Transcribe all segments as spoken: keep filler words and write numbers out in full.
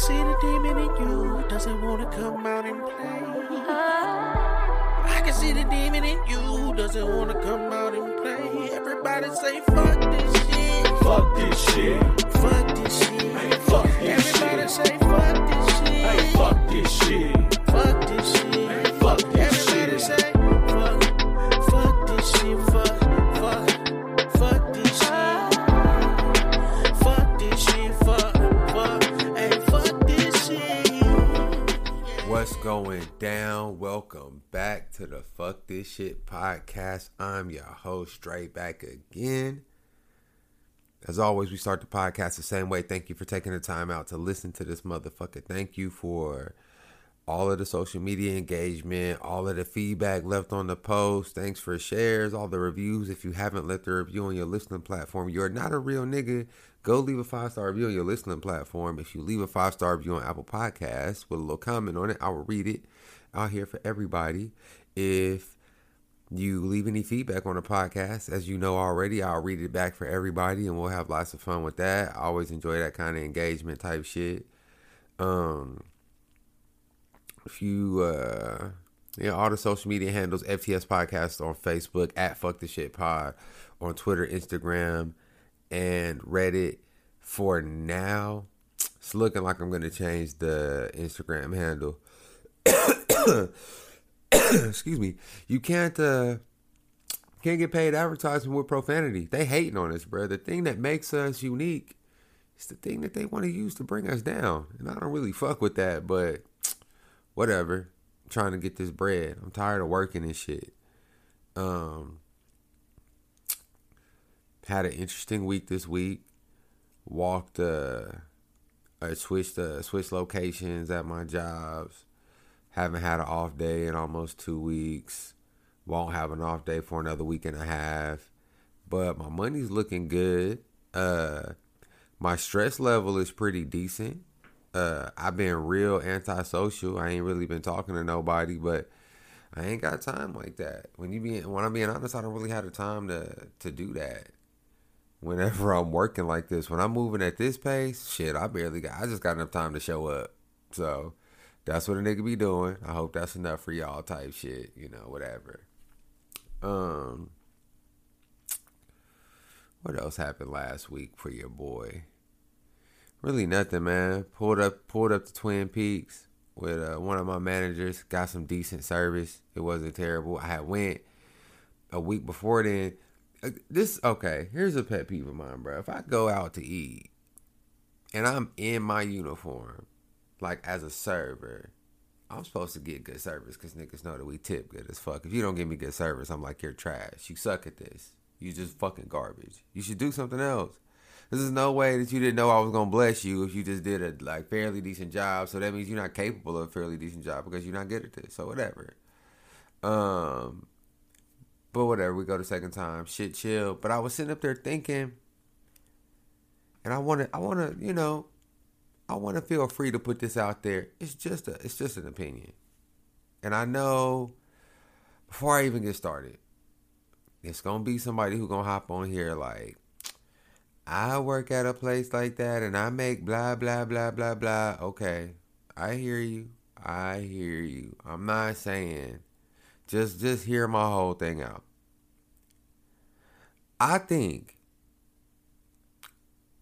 see the demon in you, doesn't want to come out and play. I can see the demon in you, doesn't want to come out and play. Everybody say fuck this shit. Fuck this shit. Fuck this shit. Hey, fuck this Everybody shit. Say fuck this shit. Hey, fuck this shit. Fuck this shit. Hey, fuck this Everybody shit. Say fuck. Fuck this shit. Fuck. Fuck. Fuck this shit. What's going down? Welcome back to the Fuck This Shit podcast. I'm your host, straight back again. As always, we start the podcast the same way. Thank you for taking the time out to listen to this motherfucker. Thank you for all of the social media engagement, all of the feedback left on the post. Thanks for shares, all the reviews. If you haven't left a review on your listening platform, you're not a real nigga. Go leave a five-star review on your listening platform. If you leave a five-star review on Apple Podcasts with a little comment on it, I will read it out here for everybody. If you leave any feedback on the podcast, as you know already, I'll read it back for everybody, and we'll have lots of fun with that. I always enjoy that kind of engagement type shit. Um, if you, uh, yeah, all the social media handles, F T S Podcast on Facebook, at Fuck the Shit Pod, on Twitter, Instagram, and Reddit. For now, it's looking like I'm going to change the Instagram handle. Excuse me. You can't uh, can't get paid advertising with profanity. They hating on us, bro. The thing that makes us unique is the thing that they want to use to bring us down. And I don't really fuck with that, but whatever. I'm trying to get this bread. I'm tired of working and shit. Um... Had an interesting week this week. Walked, uh, I switched, uh, switched locations at my jobs. Haven't had an off day in almost two weeks. Won't have an off day for another week and a half. But my money's looking good. Uh, my stress level is pretty decent. Uh, I've been real antisocial. I ain't really been talking to nobody, but I ain't got time like that. When you being, when I'm being honest, I don't really have the time to, to do that. Whenever I'm working like this, when I'm moving at this pace, shit, I barely got, I just got enough time to show up. So that's what a nigga be doing. I hope that's enough for y'all type shit, you know, whatever. Um, what else happened last week for your boy? Really nothing, man. Pulled up, pulled up to Twin Peaks with uh, one of my managers. Got some decent service. It wasn't terrible. I had went a week before then. This, okay, here's a pet peeve of mine, bro. If I go out to eat and I'm in my uniform, like as a server, I'm supposed to get good service because niggas know that we tip good as fuck. If you don't give me good service, I'm like, you're trash. You suck at this. You just fucking garbage. You should do something else. There's no way that you didn't know I was going to bless you if you just did a like fairly decent job. So that means you're not capable of a fairly decent job because you're not good at this. So whatever. Um... But whatever, we go the second time. Shit, chill. But I was sitting up there thinking, and I want to, I want to, you know, I want to feel free to put this out there. It's just a, it's just an opinion. And I know, before I even get started, it's going to be somebody who's going to hop on here like, I work at a place like that, and I make blah, blah, blah, blah, blah. Okay, I hear you. I hear you. I'm not saying... Just just hear my whole thing out. I think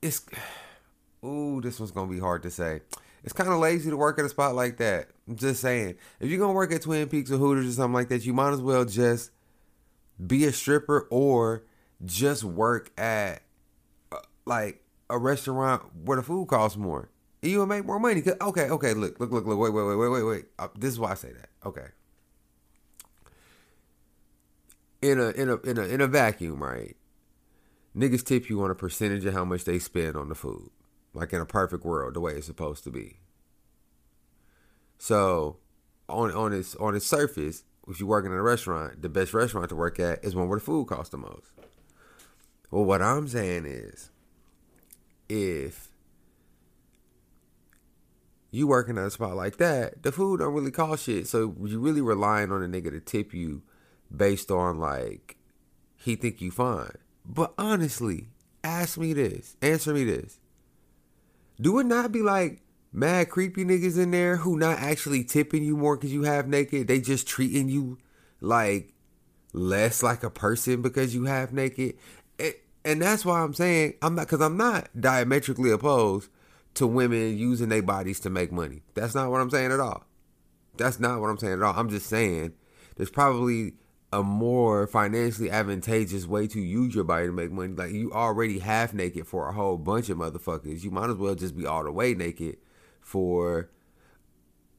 it's, ooh, this one's going to be hard to say. It's kind of lazy to work at a spot like that. I'm just saying. If you're going to work at Twin Peaks or Hooters or something like that, you might as well just be a stripper or just work at, uh, like, a restaurant where the food costs more. You'll make more money. Okay, okay, look, look, look, look, wait, wait, wait, wait, wait, wait. Uh, this is why I say that. Okay. In a in a in a in a vacuum, right? Niggas tip you on a percentage of how much they spend on the food. Like in a perfect world, the way it's supposed to be. So on on its on its surface, if you're working in a restaurant, the best restaurant to work at is one where the food costs the most. Well, what I'm saying is, if you working at a spot like that, the food don't really cost shit. So you're really relying on a nigga to tip you based on, like, he think you fine. But honestly, ask me this. Answer me this. Do it not be like, mad creepy niggas in there who not actually tipping you more because you half naked. They just treating you like less like a person because you half naked. And, and that's why I'm saying I'm not, because I'm not diametrically opposed to women using their bodies to make money. That's not what I'm saying at all. That's not what I'm saying at all. I'm just saying there's probably a more financially advantageous way to use your body to make money. Like, you already half naked for a whole bunch of motherfuckers. You might as well just be all the way naked for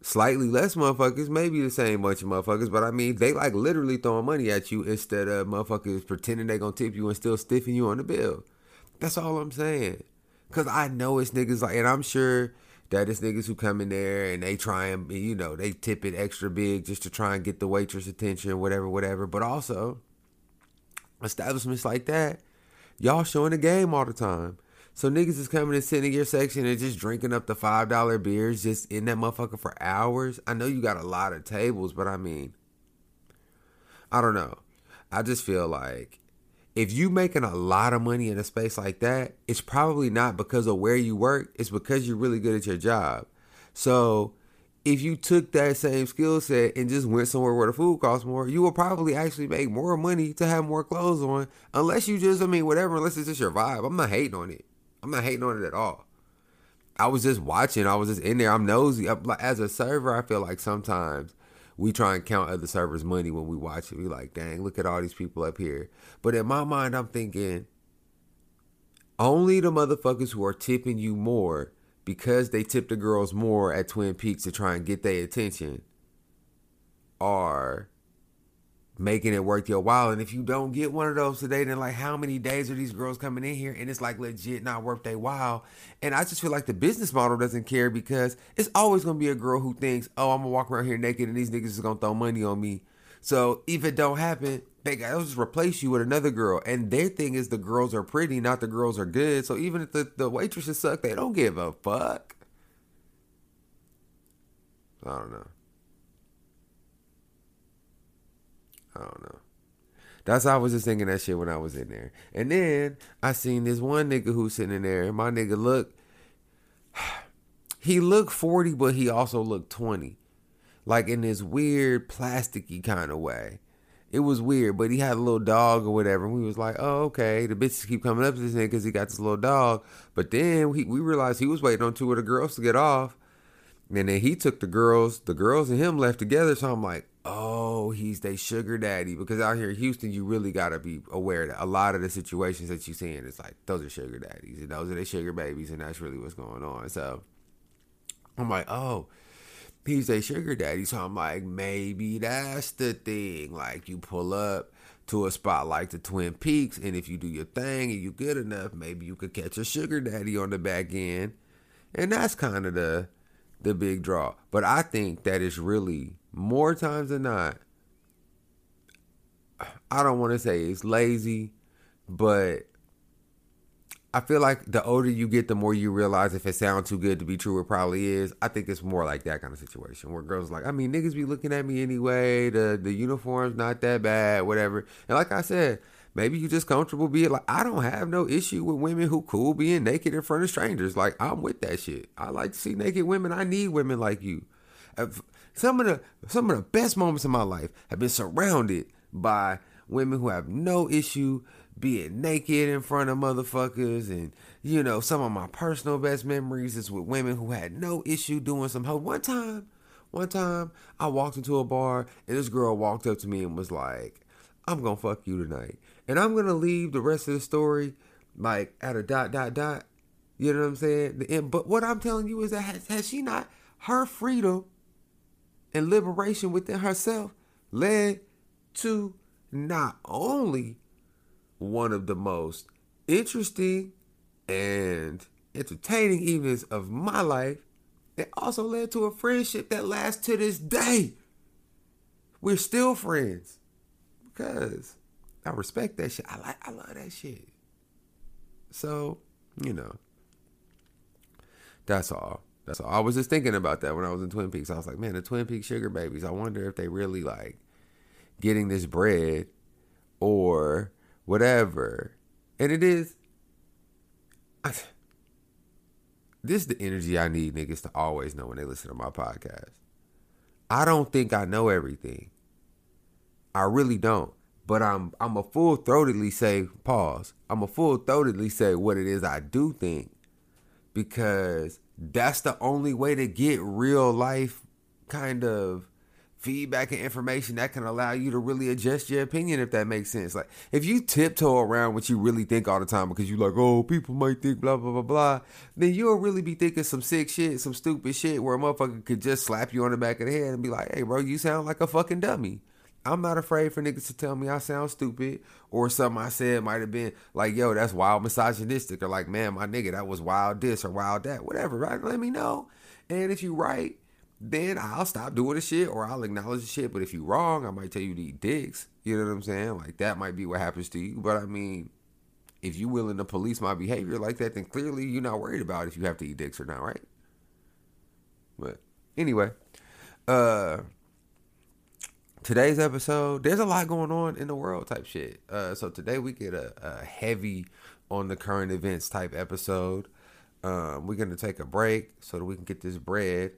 slightly less motherfuckers, maybe the same bunch of motherfuckers. But I mean, they like literally throwing money at you instead of motherfuckers pretending they gonna tip you and still stiffing you on the bill. That's all I'm saying. Cause I know it's niggas like, and I'm sure that it's niggas who come in there and they try and, you know, they tip it extra big just to try and get the waitress attention, whatever, whatever. But also, establishments like that, y'all showing the game all the time. So niggas is coming and sitting in your section and just drinking up the five dollar beers just in that motherfucker for hours. I know you got a lot of tables, but I mean, I don't know. I just feel like, if you making a lot of money in a space like that, it's probably not because of where you work. It's because you're really good at your job. So if you took that same skill set and just went somewhere where the food costs more, you will probably actually make more money to have more clothes on. Unless you just, I mean, whatever, unless it's just your vibe. I'm not hating on it. I'm not hating on it at all. I was just watching. I was just in there. I'm nosy. As a server, I feel like sometimes we try and count other servers' money when we watch it. We like, dang, look at all these people up here. But in my mind, I'm thinking only the motherfuckers who are tipping you more because they tip the girls more at Twin Peaks to try and get their attention are making it worth your while. And if you don't get one of those today, then like, how many days are these girls coming in here? And it's like legit not worth their while. And I just feel like the business model doesn't care, because it's always going to be a girl who thinks, oh, I'm going to walk around here naked and these niggas is going to throw money on me. So if it don't happen, they got to just replace you with another girl. And their thing is the girls are pretty, not the girls are good. So even if the, the waitresses suck, they don't give a fuck. I don't know. I don't know. That's how I was just thinking that shit when I was in there. And then I seen this one nigga who's sitting in there. And my nigga looked, he looked forty, but he also looked twenty. Like in this weird plasticky kind of way. It was weird, but he had a little dog or whatever. And we was like, oh, okay. The bitches keep coming up to this nigga because he got this little dog. But then we, we realized he was waiting on two of the girls to get off. And then he took the girls. The girls and him left together. So I'm like, oh, he's they sugar daddy. Because out here in Houston, you really got to be aware that a lot of the situations that you see in, it's like, those are sugar daddies. And those are their sugar babies. And that's really what's going on. So I'm like, oh, he's a sugar daddy. So I'm like, maybe that's the thing. Like, you pull up to a spot like the Twin Peaks. And if you do your thing and you good enough, maybe you could catch a sugar daddy on the back end. And that's kind of the... the big draw. But I think that it's really, more times than not, I don't want to say it's lazy, but I feel like the older you get, the more you realize if it sounds too good to be true, it probably is. I think it's more like that kind of situation where girls are like, I mean, niggas be looking at me anyway. The, the uniform's not that bad, whatever. And like I said, maybe you just comfortable being like, I don't have no issue with women who cool being naked in front of strangers. Like, I'm with that shit. I like to see naked women. I need women like you. Some of the some of the best moments in my life have been surrounded by women who have no issue being naked in front of motherfuckers. And, you know, some of my personal best memories is with women who had no issue doing some ho. One time, one time I walked into a bar and this girl walked up to me and was like, I'm gonna fuck you tonight. And I'm going to leave the rest of the story like at a dot, dot, dot. You know what I'm saying? The end. But what I'm telling you is that has, has she not, her freedom and liberation within herself led to not only one of the most interesting and entertaining evenings of my life, it also led to a friendship that lasts to this day. We're still friends because I respect that shit. I like, I love that shit. So, you know, that's all. That's all. I was just thinking about that when I was in Twin Peaks. I was like, man, the Twin Peaks sugar babies. I wonder if they really like getting this bread or whatever. And it is. I, This is the energy I need niggas to always know when they listen to my podcast. I don't think I know everything. I really don't. But I'm I'm a full-throatedly say, pause. I'm a full-throatedly say what it is I do think. Because that's the only way to get real life kind of feedback and information that can allow you to really adjust your opinion, if that makes sense. Like, if you tiptoe around what you really think all the time because you like, oh, people might think blah, blah, blah, blah, then you'll really be thinking some sick shit, some stupid shit where a motherfucker could just slap you on the back of the head and be like, hey, bro, you sound like a fucking dummy. I'm not afraid for niggas to tell me I sound stupid or something I said might have been like, yo, that's wild misogynistic, or like, man, my nigga, that was wild this or wild that, whatever, right? Let me know. And if you right, then I'll stop doing the shit or I'll acknowledge the shit. But if you wrong, I might tell you to eat dicks. You know what I'm saying? Like, that might be what happens to you. But I mean, if you willing to police my behavior like that, then clearly you're not worried about if you have to eat dicks or not, right? But anyway, uh... today's episode, there's a lot going on in the world type shit. Uh, so today we get a, a heavy on the current events type episode. Um, we're going to take a break so that we can get this bread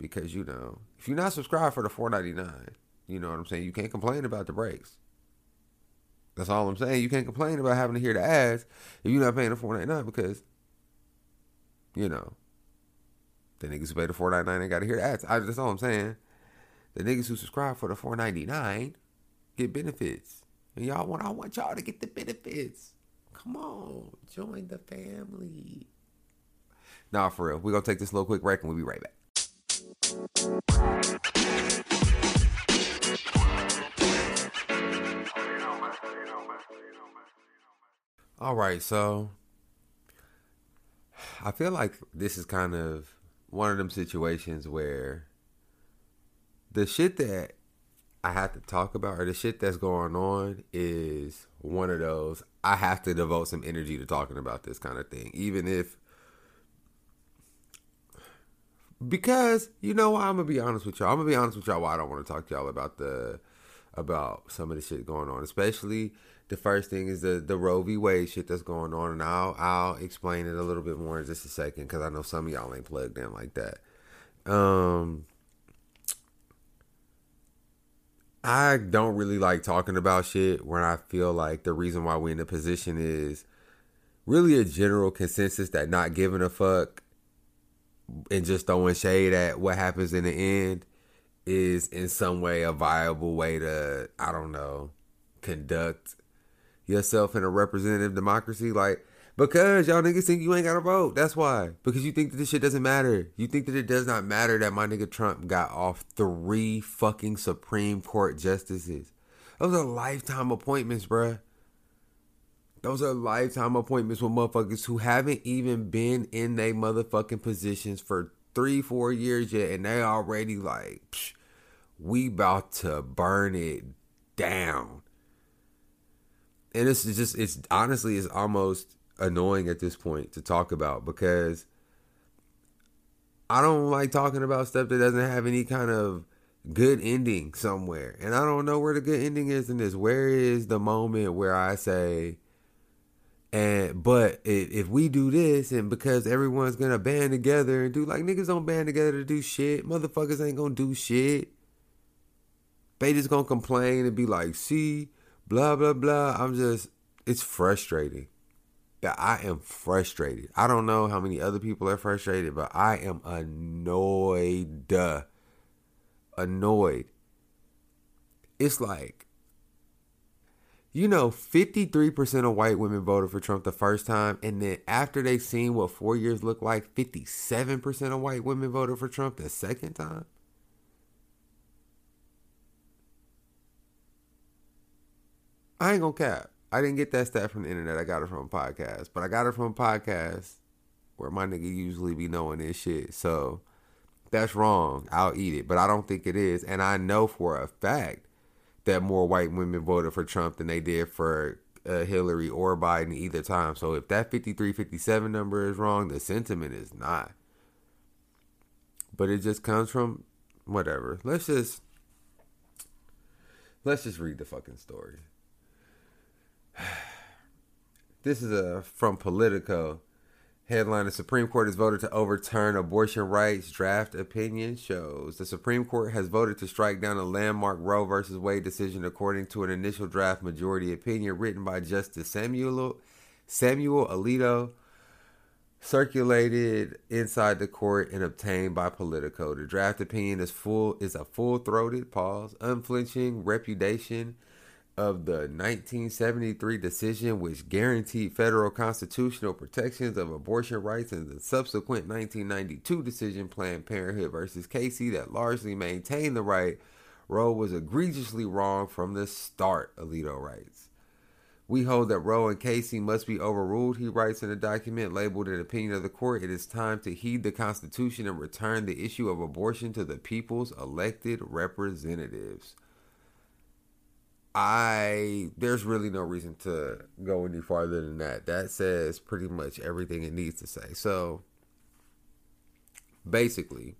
because, you know, if you're not subscribed for the four ninety-nine, you know what I'm saying? You can't complain about the breaks. That's all I'm saying. You can't complain about having to hear the ads if you're not paying the four ninety-nine because, you know, the niggas who pay the four ninety-nine ain't got to hear the ads. I, that's all I'm saying. The niggas who subscribe for the four ninety-nine get benefits. And y'all want, I want y'all to get the benefits. Come on, join the family. Nah, for real. We're going to take this little quick break and we'll be right back. All right, so I feel like this is kind of one of them situations where the shit that I have to talk about or the shit that's going on is one of those, I have to devote some energy to talking about this kind of thing. Even if, because, you know, I'm going to be honest with y'all. I'm going to be honest with y'all why I don't want to talk to y'all about the, about some of the shit going on. Especially the first thing is the, the Roe v. Wade shit that's going on. And I'll, I'll explain it a little bit more in just a second because I know some of y'all ain't plugged in like that. Um... I don't really like talking about shit when I feel like the reason why we're in the position is really a general consensus that not giving a fuck and just throwing shade at what happens in the end is in some way a viable way to, I don't know, conduct yourself in a representative democracy. Like, because y'all niggas think you ain't got a vote. That's why. Because you think that this shit doesn't matter. You think that it does not matter that my nigga Trump got off three fucking Supreme Court justices. Those are lifetime appointments, bruh. Those are lifetime appointments with motherfuckers who haven't even been in they motherfucking positions for three, four years yet. And they already like, psh, we about to burn it down. And it's just, it's honestly, it's almost annoying at this point to talk about because I don't like talking about stuff that doesn't have any kind of good ending somewhere. And I don't know where the good ending is in this. Where is the moment where I say, and but if we do this and because everyone's going to band together and do like niggas don't band together to do shit. Motherfuckers ain't going to do shit. They just going to complain and be like, see, blah, blah, blah. I'm just, it's frustrating. That I am frustrated. I don't know how many other people are frustrated, but I am annoyed. Annoyed. It's like, you know, fifty-three percent of white women voted for Trump the first time. And then after they seen what four years looked like, fifty-seven percent of white women voted for Trump the second time. I ain't gonna cap. I didn't get that stat from the internet. I got it from a podcast. But I got it from a podcast where my nigga usually be knowing this shit. So that's wrong. I'll eat it. But I don't think it is. And I know for a fact that more white women voted for Trump than they did for uh, Hillary or Biden either time. So if that fifty-three fifty-seven number is wrong, the sentiment is not. But it just comes from whatever. Let's just, let's just read the fucking story. This is a, from Politico. Headline, the Supreme Court has voted to overturn abortion rights. Draft opinion shows. The Supreme Court has voted to strike down a landmark Roe v. Wade decision according to an initial draft majority opinion written by Justice Samuel, Samuel Alito, circulated inside the court and obtained by Politico. The draft opinion is full is a full-throated pause, unflinching repudiation of the nineteen seventy-three decision, which guaranteed federal constitutional protections of abortion rights, and the subsequent nineteen ninety-two decision, Planned Parenthood versus Casey, that largely maintained the right. Roe was egregiously wrong from the start, Alito writes. We hold that Roe and Casey must be overruled, he writes in a document labeled an opinion of the court. It is time to heed the Constitution and return the issue of abortion to the people's elected representatives. I, there's really no reason to go any farther than that. That says pretty much everything it needs to say. So, basically,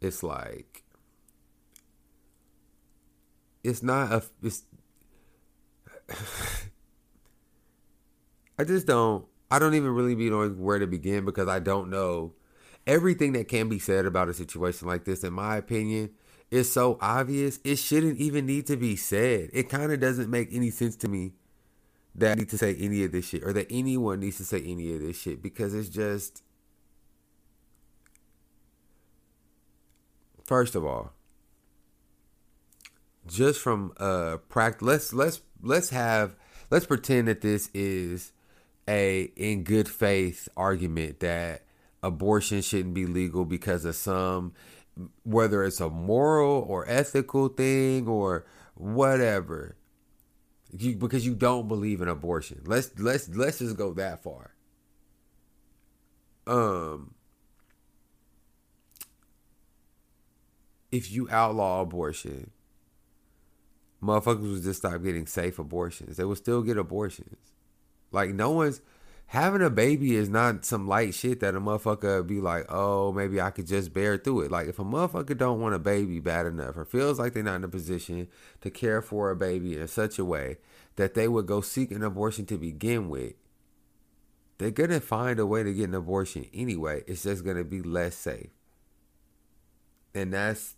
it's like, it's not a, it's, I just don't, I don't even really be knowing where to begin, because I don't know everything that can be said about a situation like this, in my opinion. It's so obvious, it shouldn't even need to be said. It kind of doesn't make any sense to me that I need to say any of this shit, or that anyone needs to say any of this shit, because it's just... First of all, just from uh, practice, let's let's let's have let's pretend that this is a in good faith argument that abortion shouldn't be legal because of some, whether it's a moral or ethical thing or whatever, you, because you don't believe in abortion. Let's let's let's just go that far. Um, if you outlaw abortion, motherfuckers would just stop getting safe abortions. They would still get abortions. Like, no one's having a baby is not some light shit that a motherfucker be like, oh, maybe I could just bear through it. Like, if a motherfucker don't want a baby bad enough, or feels like they're not in a position to care for a baby in such a way that they would go seek an abortion to begin with, they're going to find a way to get an abortion anyway. It's just going to be less safe. And that's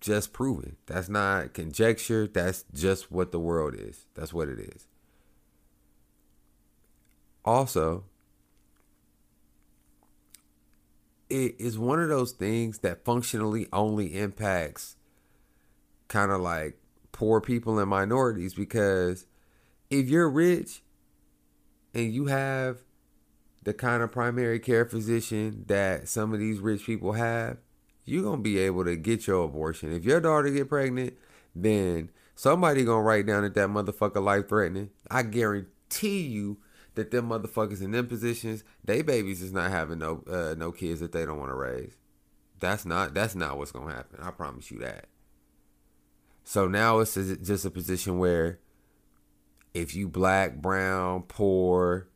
just proven. That's not conjecture. That's just what the world is. That's what it is. Also, it is one of those things that functionally only impacts kind of like poor people and minorities, because if you're rich and you have the kind of primary care physician that some of these rich people have, you're going to be able to get your abortion. If your daughter get pregnant, then somebody going to write down that that motherfucker life-threatening. I guarantee you that them motherfuckers in them positions, they babies is not having no uh, no kids that they don't want to raise. That's not that's not what's gonna happen. I promise you that. So now it's just a position where, if you black, brown, poor,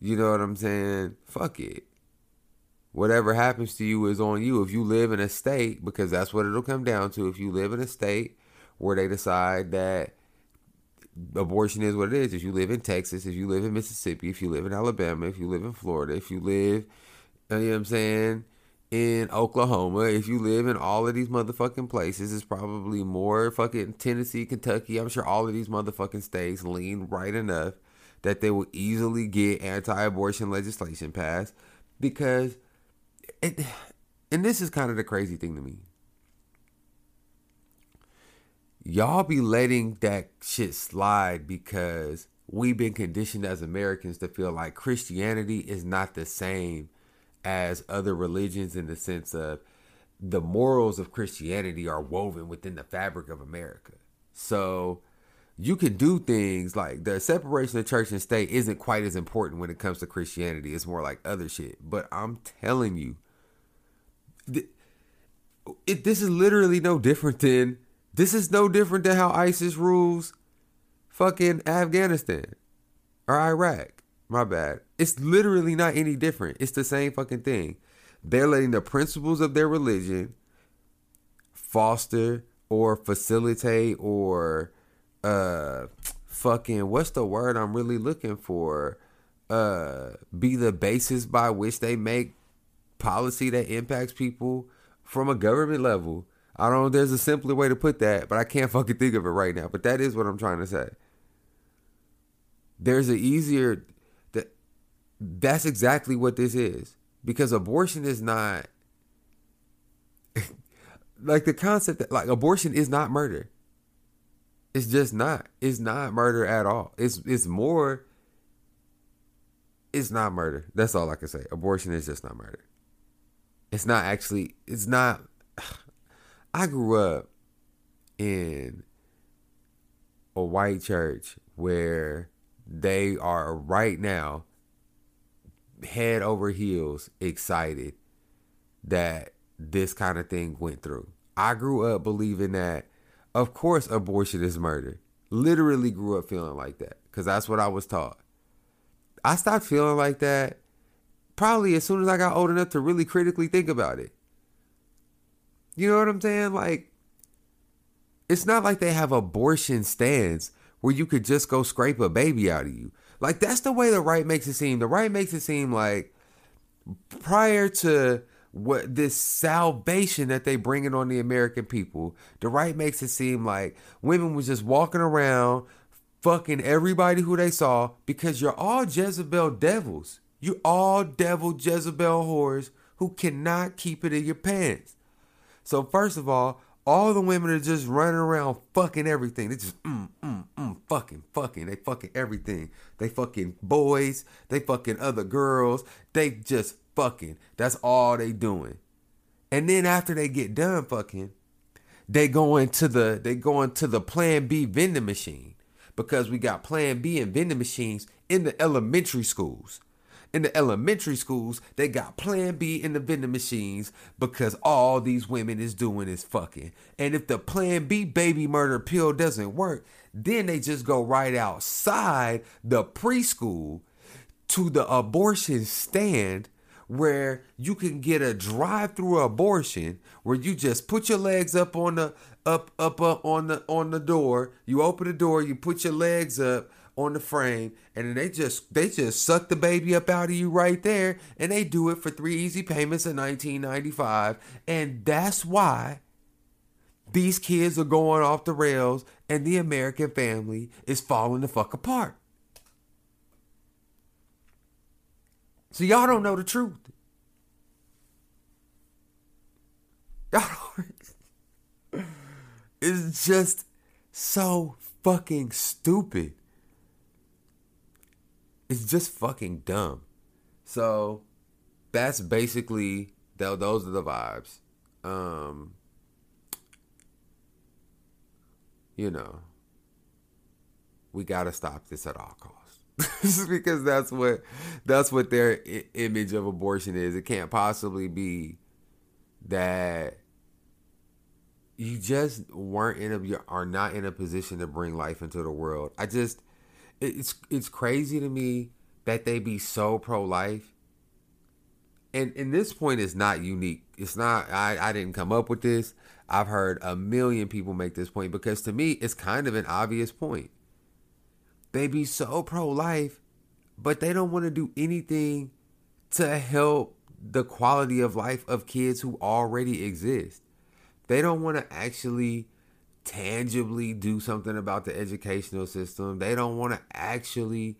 you know what I'm saying? Fuck it. Whatever happens to you is on you. If you live in a state, because that's what it'll come down to. If you live in a state where they decide that abortion is what it is. If you live in Texas, if you live in Mississippi, if you live in Alabama, if you live in Florida, if you live, you know what I'm saying, in Oklahoma, if you live in all of these motherfucking places, it's probably more fucking Tennessee, Kentucky. I'm sure all of these motherfucking states lean right enough that they will easily get anti-abortion legislation passed, because, it, and this is kind of the crazy thing to me. Y'all be letting that shit slide because we've been conditioned as Americans to feel like Christianity is not the same as other religions, in the sense of the morals of Christianity are woven within the fabric of America. So you can do things like the separation of church and state isn't quite as important when it comes to Christianity. It's more like other shit. But I'm telling you, th- it, this is literally no different than This is no different than how ISIS rules fucking Afghanistan or Iraq. My bad. It's literally not any different. It's the same fucking thing. They're letting the principles of their religion foster or facilitate or uh, fucking, what's the word I'm really looking for? uh, be the basis by which they make policy that impacts people from a government level. I don't know if there's a simpler way to put that, but I can't fucking think of it right now. But that is what I'm trying to say. There's an easier... That, that's exactly what this is. Because abortion is not... like, the concept that... Like, abortion is not murder. It's just not. It's not murder at all. It's it's more... It's not murder. That's all I can say. Abortion is just not murder. It's not actually... It's not... I grew up in a white church where they are right now head over heels excited that this kind of thing went through. I grew up believing that, of course, abortion is murder. Literally grew up feeling like that because that's what I was taught. I stopped feeling like that probably as soon as I got old enough to really critically think about it. You know what I'm saying? Like, it's not like they have abortion stands where you could just go scrape a baby out of you. Like, that's the way the right makes it seem. The right makes it seem like prior to what this salvation that they bringing on the American people, the right makes it seem like women was just walking around fucking everybody who they saw because you're all Jezebel devils. You all devil Jezebel whores who cannot keep it in your pants. So first of all, all the women are just running around fucking everything. They just mm, mm, mm, fucking, fucking. They fucking everything. They fucking boys. They fucking other girls. They just fucking. That's all they doing. And then after they get done fucking, they go into the they go into the Plan B vending machine because we got Plan B and vending machines in the elementary schools. In the elementary schools, they got Plan B in the vending machines because all these women is doing is fucking. And if the Plan B baby murder pill doesn't work, then they just go right outside the preschool to the abortion stand where you can get a drive-through abortion where you just put your legs up on the up up up on the on the door. You open the door, you put your legs up on the frame, and then they just they just suck the baby up out of you right there, and they do it for three easy payments of nineteen ninety-five, and that's why these kids are going off the rails, and the American family is falling the fuck apart. So y'all don't know the truth. Y'all don't. It's just so fucking stupid. It's just fucking dumb. So that's basically, th- those are the vibes. Um, you know, we got to stop this at all costs. Because that's what, that's what their i- image of abortion is. It can't possibly be that you just weren't in a, you are not in a position to bring life into the world. I just... It's it's crazy to me that they be so pro-life. And, and this point is not unique. It's not, I, I didn't come up with this. I've heard a million people make this point because to me, it's kind of an obvious point. They be so pro-life, but they don't want to do anything to help the quality of life of kids who already exist. They don't want to actually... tangibly do something about the educational system. They don't want to actually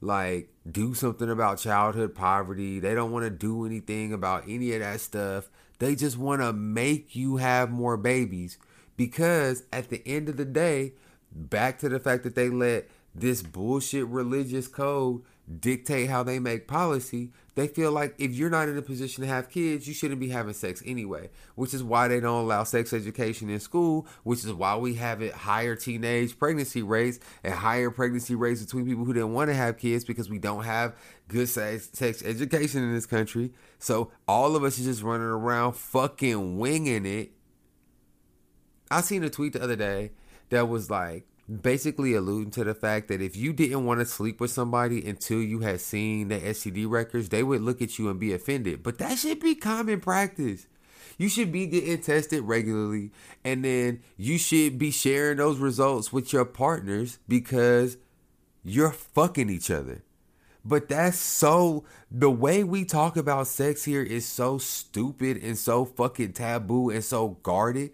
like do something about childhood poverty. They don't want to do anything about any of that stuff. They just want to make you have more babies because at the end of the day, back to the fact that they let this bullshit religious code dictate how they make policy, they feel like if you're not in a position to have kids, you shouldn't be having sex anyway, which is why they don't allow sex education in school, which is why we have it higher teenage pregnancy rates and higher pregnancy rates between people who didn't want to have kids because we don't have good sex, sex education in this country. So all of us is just running around fucking winging it. I seen a tweet the other day that was like, basically alluding to the fact that if you didn't want to sleep with somebody until you had seen the S T D records, they would look at you and be offended. But that should be common practice. You should be getting tested regularly, and then you should be sharing those results with your partners because you're fucking each other. But that's so, the way we talk about sex here is so stupid and so fucking taboo and so guarded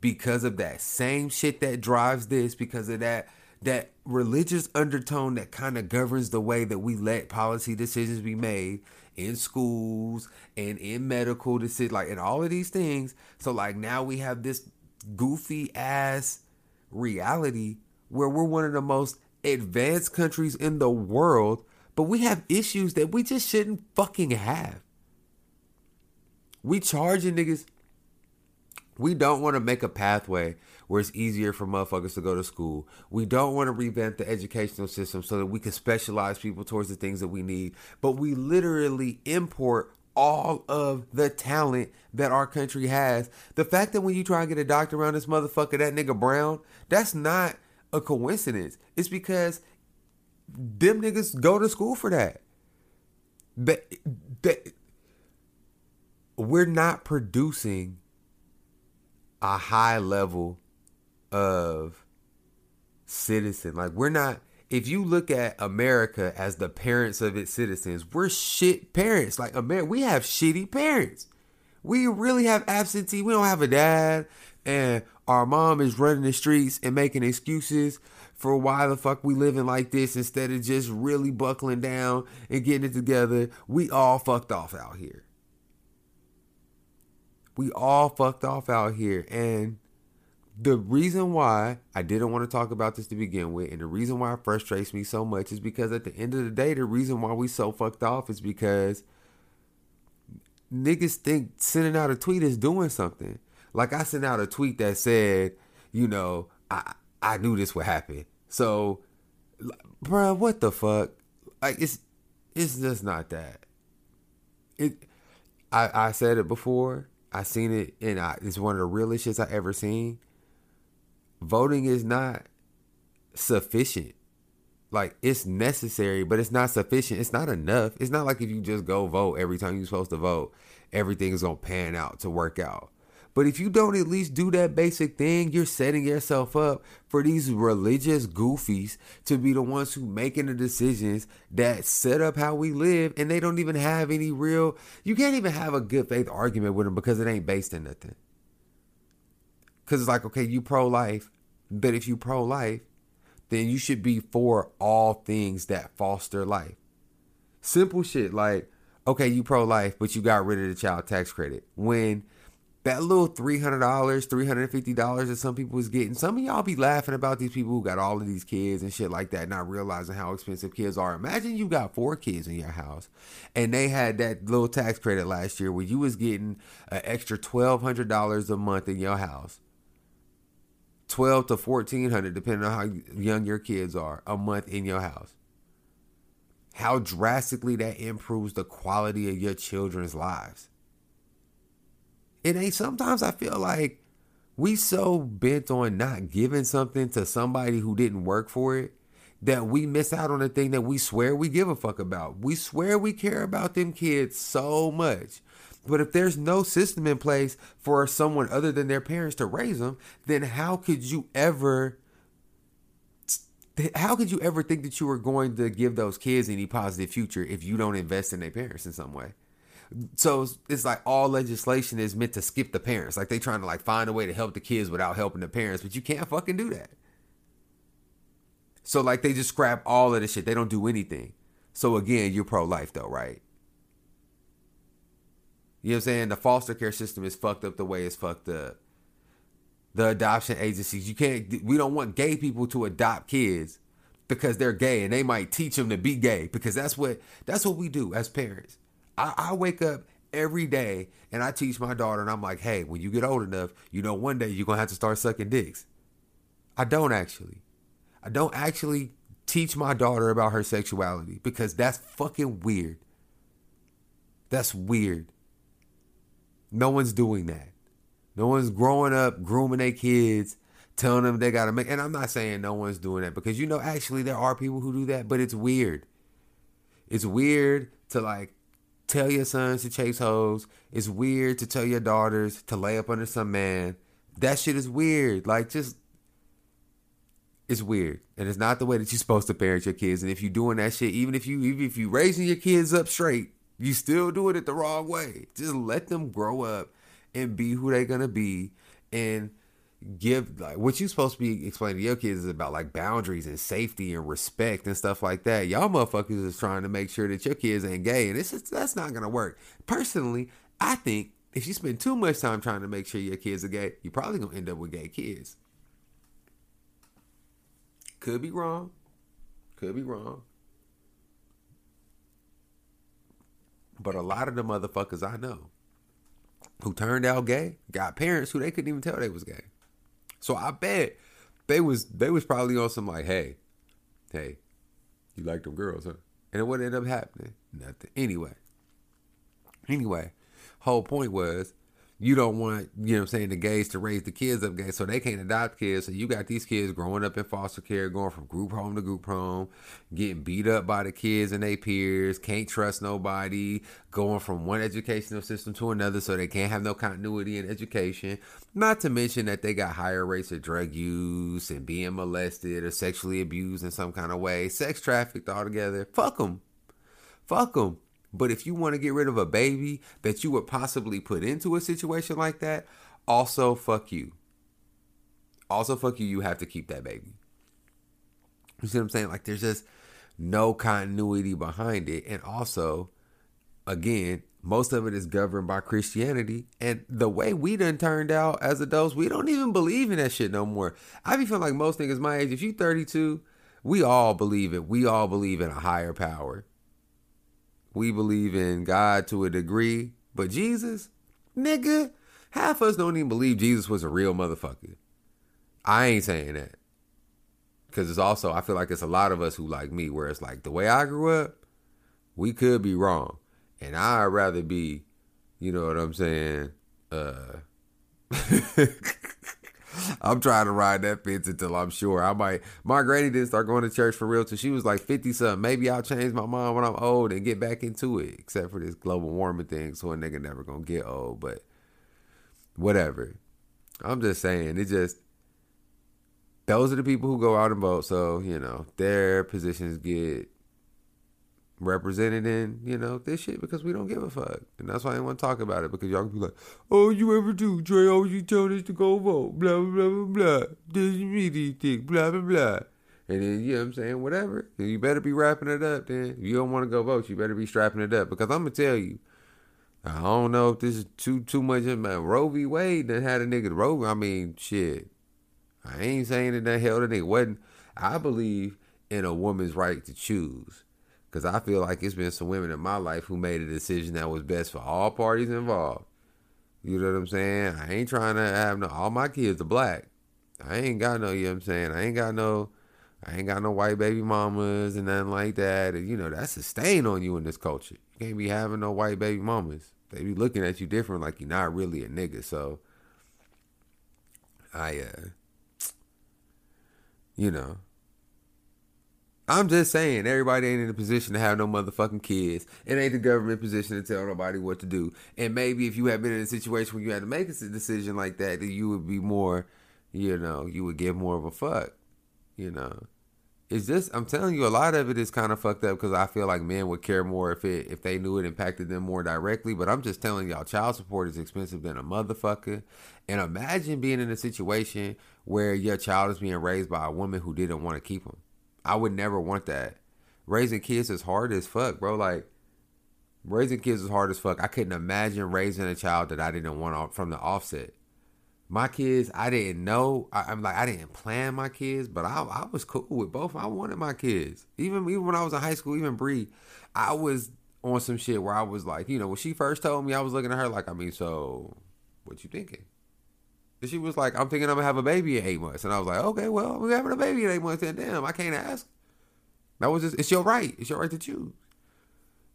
because of that same shit that drives this, because of that that religious undertone that kind of governs the way that we let policy decisions be made in schools and in medical decisions, like in all of these things. So like now we have this goofy ass reality where we're one of the most advanced countries in the world, but we have issues that we just shouldn't fucking have. We charging niggas. We don't want to make a pathway where it's easier for motherfuckers to go to school. We don't want to revamp the educational system so that we can specialize people towards the things that we need. But we literally import all of the talent that our country has. The fact that when you try and get a doctor around this motherfucker, that nigga Brown, that's not a coincidence. It's because them niggas go to school for that. But, but we're not producing a high level of citizen. Like we're not, if you look at America as the parents of its citizens, we're shit parents. Like America, we have shitty parents. We really have absentee. We don't have a dad, and our mom is running the streets and making excuses for why the fuck we living like this instead of just really buckling down and getting it together. We all fucked off out here. We all fucked off out here. And the reason why I didn't want to talk about this to begin with, and the reason why it frustrates me so much, is because at the end of the day, the reason why we so fucked off is because niggas think sending out a tweet is doing something. Like I sent out a tweet that said, you know, I I knew this would happen. So, bruh, what the fuck? Like it's it's just not that. It I I said it before. I seen it, and I, it's one of the realest shits I ever seen. Voting is not sufficient. Like, it's necessary, but it's not sufficient. It's not enough. It's not like if you just go vote every time you're supposed to vote, everything is going to pan out to work out. But if you don't at least do that basic thing, you're setting yourself up for these religious goofies to be the ones who making the decisions that set up how we live. And they don't even have any real, you can't even have a good faith argument with them because it ain't based in nothing. Because it's like, okay, you pro-life, but if you pro-life, then you should be for all things that foster life. Simple shit like, okay, you pro-life, but you got rid of the child tax credit. When that little three hundred dollars, three hundred fifty dollars that some people is getting, some of y'all be laughing about these people who got all of these kids and shit like that, not realizing how expensive kids are. Imagine you got four kids in your house and they had that little tax credit last year where you was getting an extra twelve hundred dollars a month in your house. twelve to fourteen hundred, depending on how young your kids are, a month in your house. How drastically that improves the quality of your children's lives. It ain't, sometimes I feel like we so bent on not giving something to somebody who didn't work for it that we miss out on the thing that we swear we give a fuck about. We swear we care about them kids so much. But if there's no system in place for someone other than their parents to raise them, then how could you ever, how could you ever think that you were going to give those kids any positive future if you don't invest in their parents in some way? So it's like all legislation is meant to skip the parents. Like they trying to like find a way to help the kids without helping the parents, but you can't fucking do that. So like they just scrap all of this shit. They don't do anything. So again, you're pro-life though, right? You know what I'm saying? The foster care system is fucked up the way it's fucked up. The adoption agencies, you can't, we don't want gay people to adopt kids because they're gay and they might teach them to be gay, because that's what, that's what we do as parents. I, I wake up every day and I teach my daughter and I'm like, hey, when you get old enough, you know, one day you're going to have to start sucking dicks. I don't actually. I don't actually teach my daughter about her sexuality because that's fucking weird. That's weird. No one's doing that. No one's growing up, grooming their kids, telling them they got to make. And I'm not saying no one's doing that, because, you know, actually there are people who do that, but it's weird. It's weird to like tell your sons to chase hoes. It's weird to tell your daughters to lay up under some man. That shit is weird. Like, just It's weird, and it's not the way that you're supposed to parent your kids. And if you're doing that shit, even if you even if you raising your kids up straight, you still doing it the wrong way. Just let them grow up and be who they're gonna be, and give like what you're supposed to be explaining to your kids is about like boundaries and safety and respect and stuff like that. Y'all motherfuckers is trying to make sure that your kids ain't gay, and it's just, that's not gonna work. Personally, I think if you spend too much time trying to make sure your kids are gay, you're probably gonna end up with gay kids. Could be wrong. Could be wrong. But a lot of the motherfuckers I know who turned out gay got parents who they couldn't even tell they was gay. So I bet they was they was probably on some like, hey, hey, you like them girls, huh? And it wouldn't end up happening. Nothing. Anyway. Anyway, whole point was, you don't want, you know what I'm saying, the gays to raise the kids up gay, so they can't adopt kids. So you got these kids growing up in foster care, going from group home to group home, getting beat up by the kids and their peers, can't trust nobody, going from one educational system to another so they can't have no continuity in education. Not to mention that they got higher rates of drug use and being molested or sexually abused in some kind of way, sex trafficked altogether. Fuck them. Fuck them. But if you want to get rid of a baby that you would possibly put into a situation like that, also fuck you. Also fuck you, you have to keep that baby. You see what I'm saying? Like there's just no continuity behind it. And also, again, most of it is governed by Christianity. And the way we done turned out as adults, we don't even believe in that shit no more. I be feeling like most niggas my age, if you thirty-two, we all believe it. We all believe in a higher power. We believe in God to a degree, but Jesus, nigga, half of us don't even believe Jesus was a real motherfucker. I ain't saying that. Because it's also, I feel like it's a lot of us who like me, where it's like, the way I grew up, we could be wrong. And I'd rather be, you know what I'm saying? Uh, I'm trying to ride that fence until I'm sure. I might. My granny didn't start going to church for real till she was like fifty something. Maybe I'll change my mind when I'm old and get back into it. Except for this global warming thing, so a nigga never gonna get old. But whatever. I'm just saying. It just. Those are the people who go out and vote. So, you know, their positions get represented in, you know, this shit because we don't give a fuck. And that's why I didn't want to talk about it, because y'all can be like, oh, you ever do, Dre always you tell us to go vote, blah, blah, blah, blah, this really thick, blah, blah, blah. And then, you know what I'm saying, whatever. Then you better be wrapping it up then. If you don't want to go vote, you better be strapping it up, because I'm going to tell you, I don't know if this is too too much of my Roe v. Wade that had a nigga Roe, I mean, shit. I ain't saying that that hell that nigga wasn't. I believe in a woman's right to choose. Because I feel like it's been some women in my life who made a decision that was best for all parties involved. You know what I'm saying? I ain't trying to have no, all my kids are black. I ain't got no, you know what I'm saying? I ain't got no, I ain't got no white baby mamas and nothing like that. And you know, that's a stain on you in this culture. You can't be having no white baby mamas. They be looking at you different like you're not really a nigga. So, I, uh, you know. I'm just saying, everybody ain't in a position to have no motherfucking kids. It ain't the government position to tell nobody what to do. And maybe if you had been in a situation where you had to make a decision like that, then you would be more, you know, you would give more of a fuck, you know. It's just, I'm telling you, a lot of it is kind of fucked up because I feel like men would care more if it if they knew it impacted them more directly. But I'm just telling y'all, child support is expensive than a motherfucker. And imagine being in a situation where your child is being raised by a woman who didn't want to keep him. I would never want that. Raising kids is hard as fuck, bro. Like, raising kids is hard as fuck. I couldn't imagine raising a child that I didn't want from the offset. My kids, I didn't know. I, I'm like, I didn't plan my kids, but I, I was cool with both. I wanted my kids. Even, even when I was in high school, even Bree, I was on some shit where I was like, you know, when she first told me, I was looking at her like, I mean, so what you thinking? She was like, I'm thinking I'm gonna have a baby in eight months. And I was like, okay, well, we're having a baby in eight months. And damn, I can't ask. That was just, it's your right. It's your right to choose.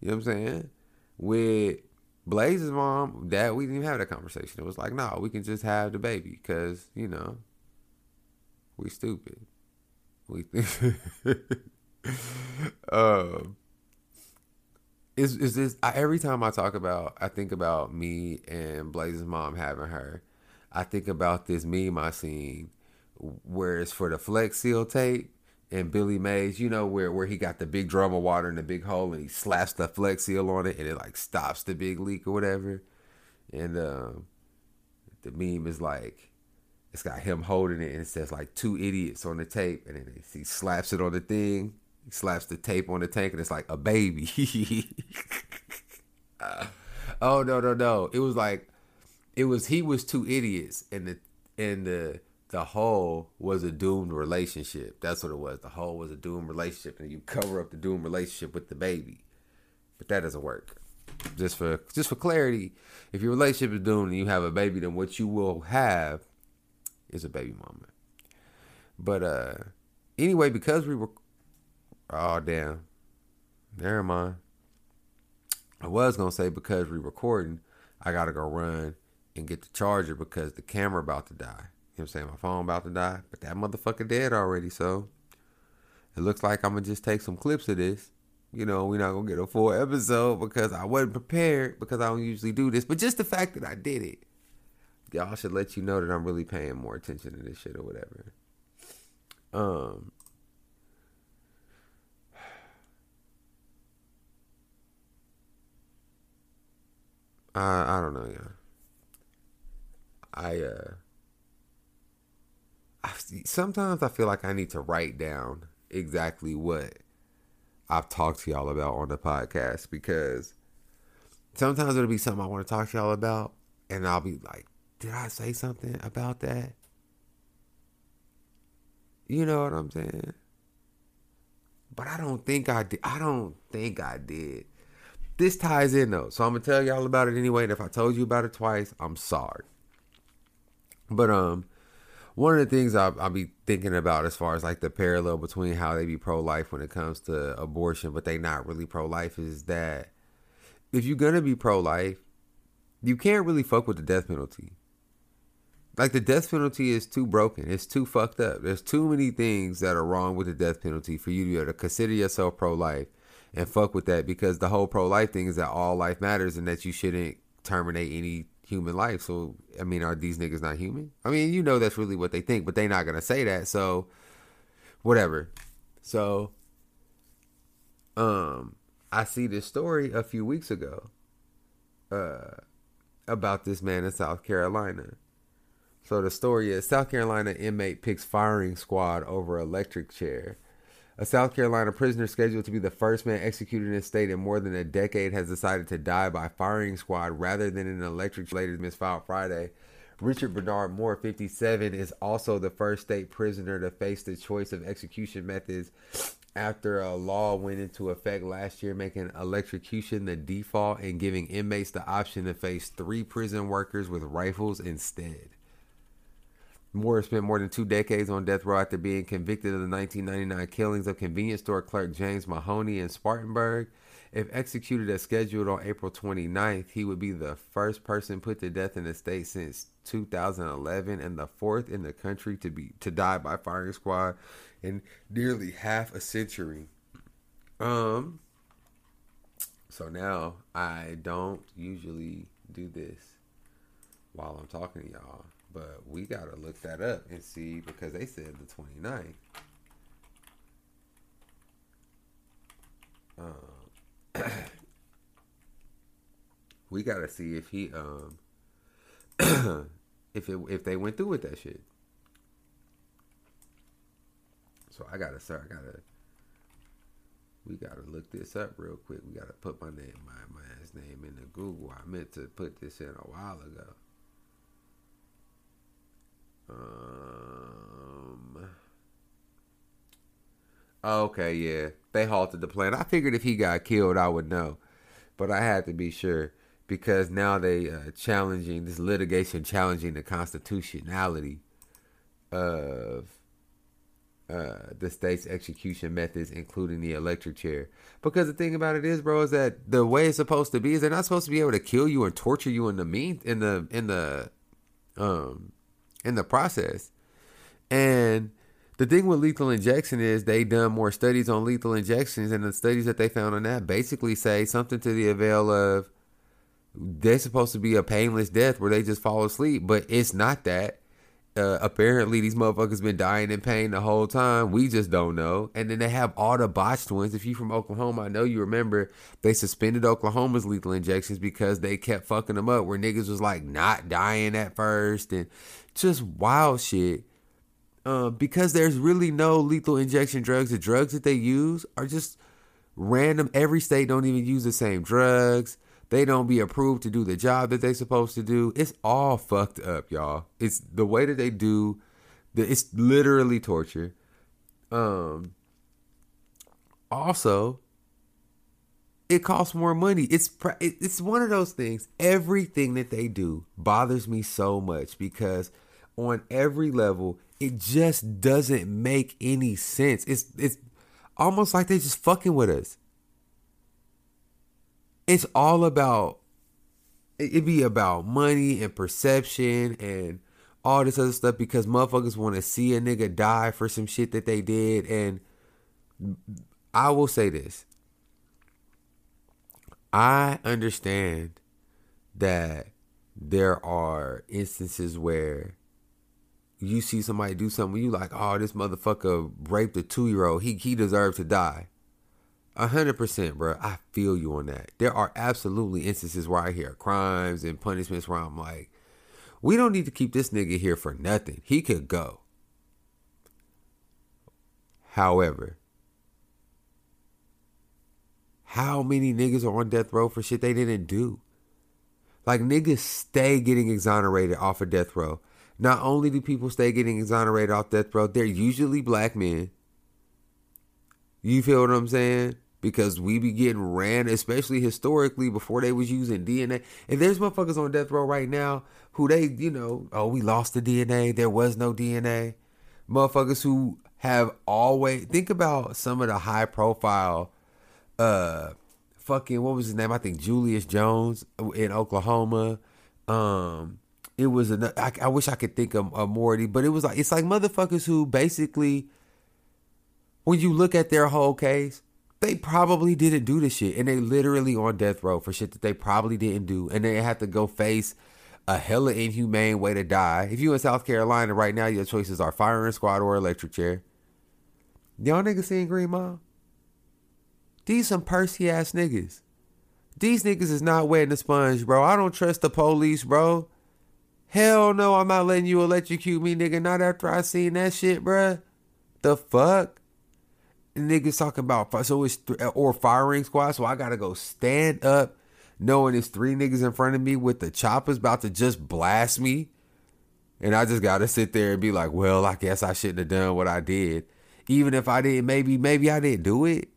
You know what I'm saying? With Blaze's mom, dad, we didn't even have that conversation. It was like, no, we can just have the baby because, you know, we stupid. We think. um, it's, it's just, I, every time I talk about, I think about me and Blaze's mom having her. I think about this meme I seen where it's for the Flex Seal tape and Billy Mays, you know, where, where he got the big drum of water in the big hole and he slaps the Flex Seal on it and it like stops the big leak or whatever. And um, the meme is like, it's got him holding it and it says like two idiots on the tape, and then he slaps it on the thing, he slaps the tape on the tank, and it's like a baby. uh, oh no no no! It was like, it was he was two idiots, and the and the the hole was a doomed relationship. That's what it was. The hole was a doomed relationship, and you cover up the doomed relationship with the baby, but that doesn't work. Just for just for clarity, if your relationship is doomed and you have a baby, then what you will have is a baby mama. But uh, anyway, because we were, oh damn, never mind. I was gonna say because we're recording, I gotta go run and get the charger because the camera about to die. You know what I'm saying? My phone about to die, but that motherfucker dead already. So it looks like I'm gonna just take some clips of this. You know, we're not gonna get a full episode because I wasn't prepared, because I don't usually do this. But just the fact that I did it, y'all should let you know that I'm really paying more attention to this shit or whatever. Um, I I don't know, y'all. I uh, I, sometimes I feel like I need to write down exactly what I've talked to y'all about on the podcast, because sometimes it'll be something I want to talk to y'all about and I'll be like, did I say something about that? You know what I'm saying? But I don't think I did. I don't think I did. This ties in though. So I'm going to tell y'all about it anyway. And if I told you about it twice, I'm sorry. But, um, one of the things I'll be thinking about as far as like the parallel between how they be pro-life when it comes to abortion, but they not really pro-life, is that if you're going to be pro-life, you can't really fuck with the death penalty. Like the death penalty is too broken. It's too fucked up. There's too many things that are wrong with the death penalty for you to be able to consider yourself pro-life and fuck with that, because the whole pro-life thing is that all life matters and that you shouldn't terminate any human life. So, I mean, are these niggas not human? I mean, you know, that's really what they think, but they not going to say that. So whatever. So, um, I see this story a few weeks ago, uh, about this man in South Carolina. So the story is, South Carolina inmate picks firing squad over electric chair. A South Carolina prisoner scheduled to be the first man executed in the state in more than a decade has decided to die by firing squad rather than an electric chair misfiled Friday. Richard Bernard Moore, fifty-seven, is also the first state prisoner to face the choice of execution methods after a law went into effect last year, making electrocution the default and giving inmates the option to face three prison workers with rifles instead. Moore spent more than two decades on death row after being convicted of the nineteen ninety-nine killings of convenience store clerk James Mahoney in Spartanburg. If executed as scheduled on April twenty-ninth, he would be the first person put to death in the state since two thousand eleven and the fourth in the country to be to die by firing squad in nearly half a century. Um. So now I don't usually do this while I'm talking to y'all, but we gotta look that up and see, because they said the twenty-ninth. Um, we gotta see if he, um, if it, if they went through with that shit. So I gotta, sir, I gotta, we gotta look this up real quick. We gotta put my name, my man's name into Google. I meant to put this in a while ago. Um. Okay, yeah, they halted the plan. I figured if he got killed, I would know, but I had to be sure, because now they uh, challenging this litigation, challenging the constitutionality of uh, the state's execution methods, including the electric chair. Because the thing about it is, bro, is that the way it's supposed to be is they're not supposed to be able to kill you and torture you in the mean in the in the um. in the process. And the thing with lethal injection is they done more studies on lethal injections, and the studies that they found on that basically say something to the avail of they're supposed to be a painless death where they just fall asleep, but it's not that. Uh, apparently these motherfuckers been dying in pain the whole time. We just don't know. And then they have all the botched ones. If you from Oklahoma, I know you remember they suspended Oklahoma's lethal injections because they kept fucking them up, where niggas was like not dying at first and just wild shit. Uh, because there's really no lethal injection drugs. The drugs that they use are just random. Every state don't even use the same drugs. They don't be approved to do the job that they supposed to do. It's all fucked up, y'all. It's the way that they do. The, it's literally torture. Um. Also, it costs more money. It's it's one of those things. Everything that they do bothers me so much because on every level, it just doesn't make any sense. It's it's almost like they just fucking with us. It's all about, it'd be about money and perception and all this other stuff because motherfuckers want to see a nigga die for some shit that they did. And I will say this. I understand that there are instances where you see somebody do something, you like, oh, this motherfucker raped a two-year-old. He, he deserves to die. A hundred percent, bro. I feel you on that. There are absolutely instances where I hear crimes and punishments where I'm like, we don't need to keep this nigga here for nothing. He could go. However, how many niggas are on death row for shit they didn't do? Like, niggas stay getting exonerated off of death row. Not only do people stay getting exonerated off death row, they're usually black men. You feel what I'm saying? Because we be getting ran, especially historically before they was using D N A. And there's motherfuckers on death row right now who they, you know, oh, we lost the D N A. There was no D N A. Motherfuckers who have always, think about some of the high profile, uh, fucking, what was his name? I think Julius Jones in Oklahoma. Um, it was, a, I, I wish I could think of, of Morty, but it was like, it's like motherfuckers who basically, when you look at their whole case, they probably didn't do this shit. And they literally on death row for shit that they probably didn't do. And they have to go face a hella inhumane way to die. If you in South Carolina right now, your choices are firing squad or electric chair. Y'all niggas seen Green Mile? These some Percy ass niggas. These niggas is not wetting the sponge, bro. I don't trust the police, bro. Hell no, I'm not letting you electrocute me, nigga. Not after I seen that shit, bro. The fuck? Niggas talking about so it's th- or firing squad, so I gotta go stand up knowing it's three niggas in front of me with the choppers about to just blast me, and I just gotta sit there and be like, well, I guess I shouldn't have done what I did, even if I did. Maybe, maybe I didn't do it,